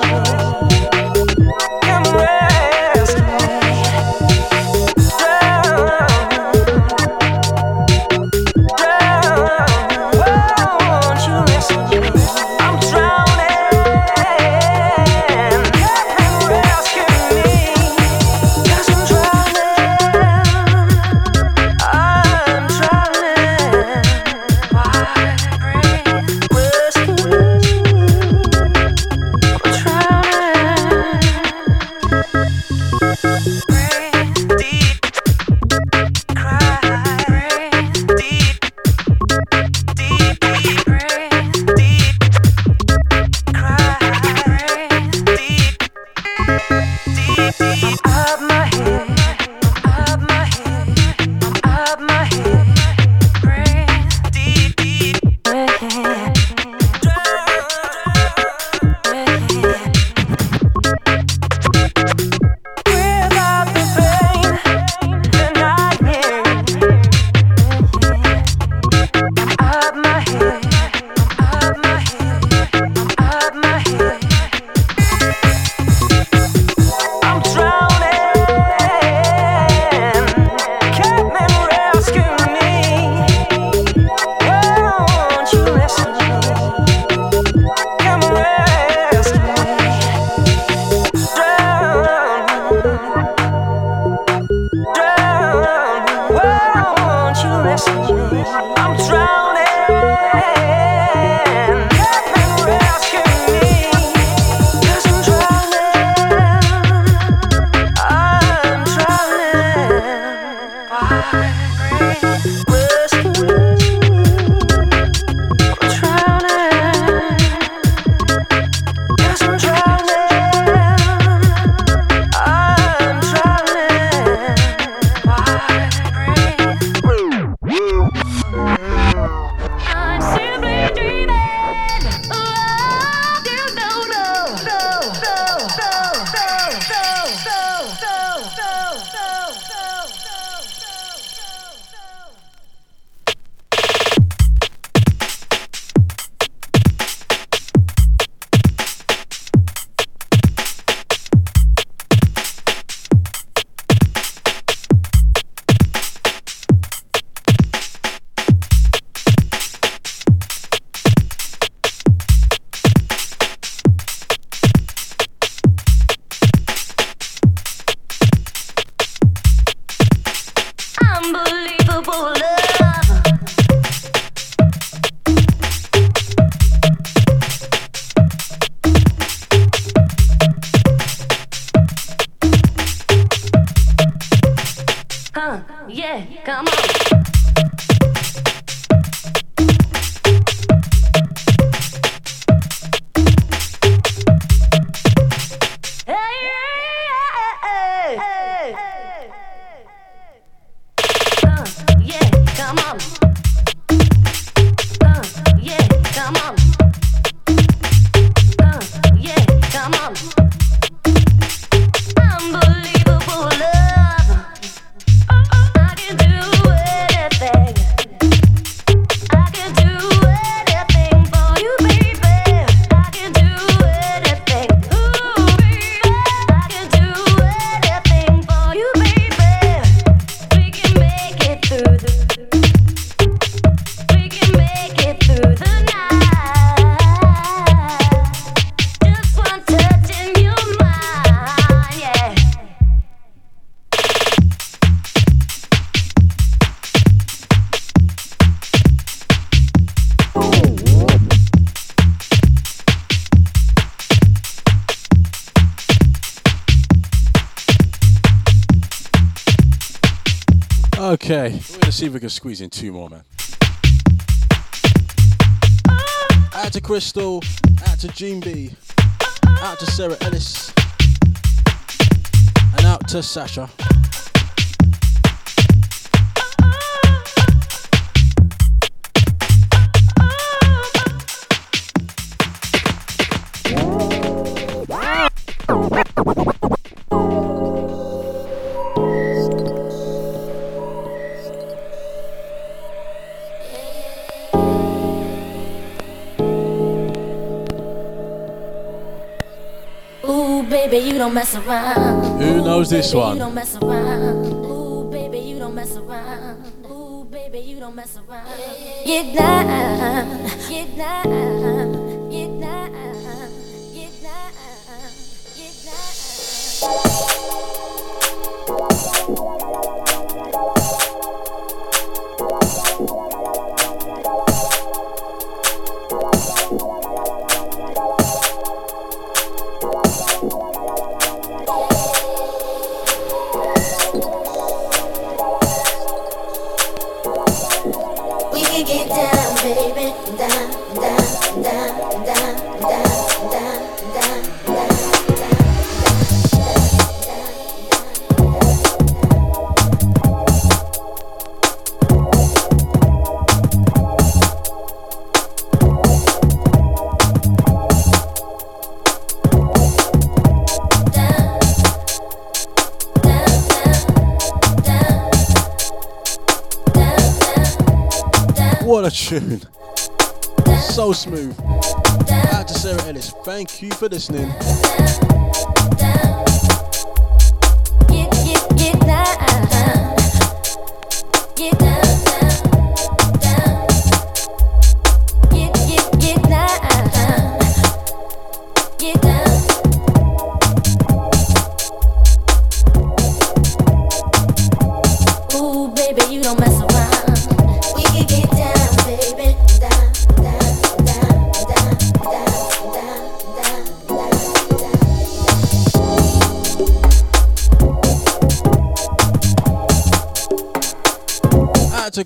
Okay, we're gonna see if we can squeeze in two more, man. Out to Crystal, out to Gene B, out to Sarah Ellis, and out to Sasha. baby, you don't mess around. Who knows this one? Ooh, baby, you don't mess around. Ooh, baby, you don't mess around. Get down, get down, get down, get down, get tune. So smooth. Out to Sarah Ellis. Thank you for listening.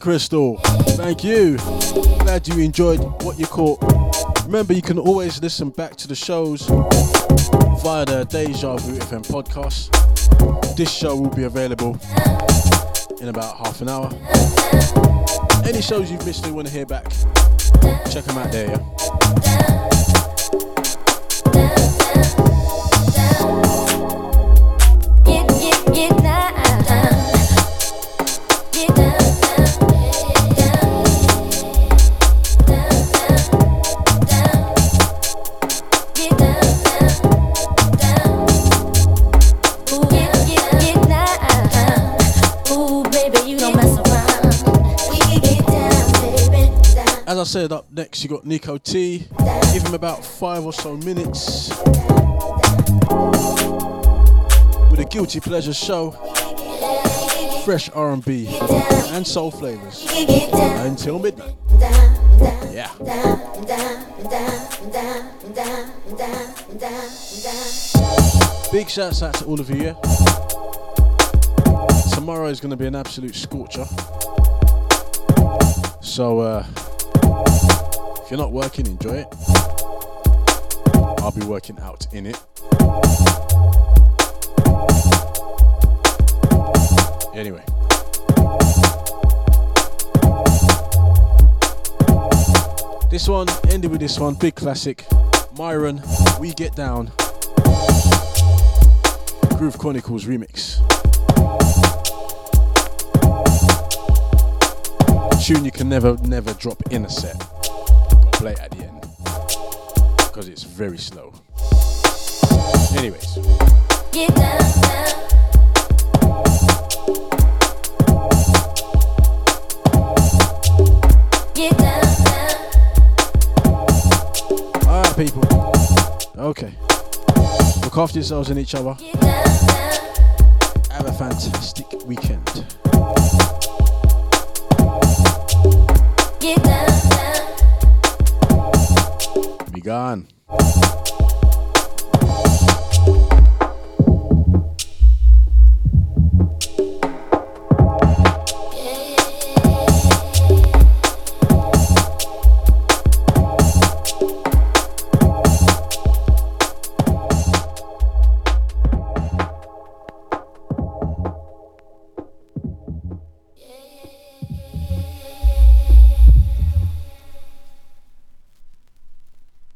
Crystal, thank you. Glad you enjoyed what you caught. Remember, you can always listen back to the shows via the Deja Vu FM podcast. This show will be available in about half an hour. Any shows you've missed and want to hear back, check them out there. Yeah? As I said, up next you got Nico T. Give him about 5 or so minutes with a Guilty Pleasure show, fresh R&B and soul flavors until midnight. Yeah. Big shouts out to all of you. Yeah? Tomorrow is going to be an absolute scorcher. So if you're not working, enjoy it. I'll be working out in it. Anyway. This one, ended with this one, big classic. Myron, We Get Down. Groove Chronicles remix. A tune you can never drop in a set. Play at the end because it's very slow. Anyways, get down, down. Get down, down. All right, people. Okay. Look after yourselves and each other. Get down, down. Have a fantastic weekend. Get down. Gone.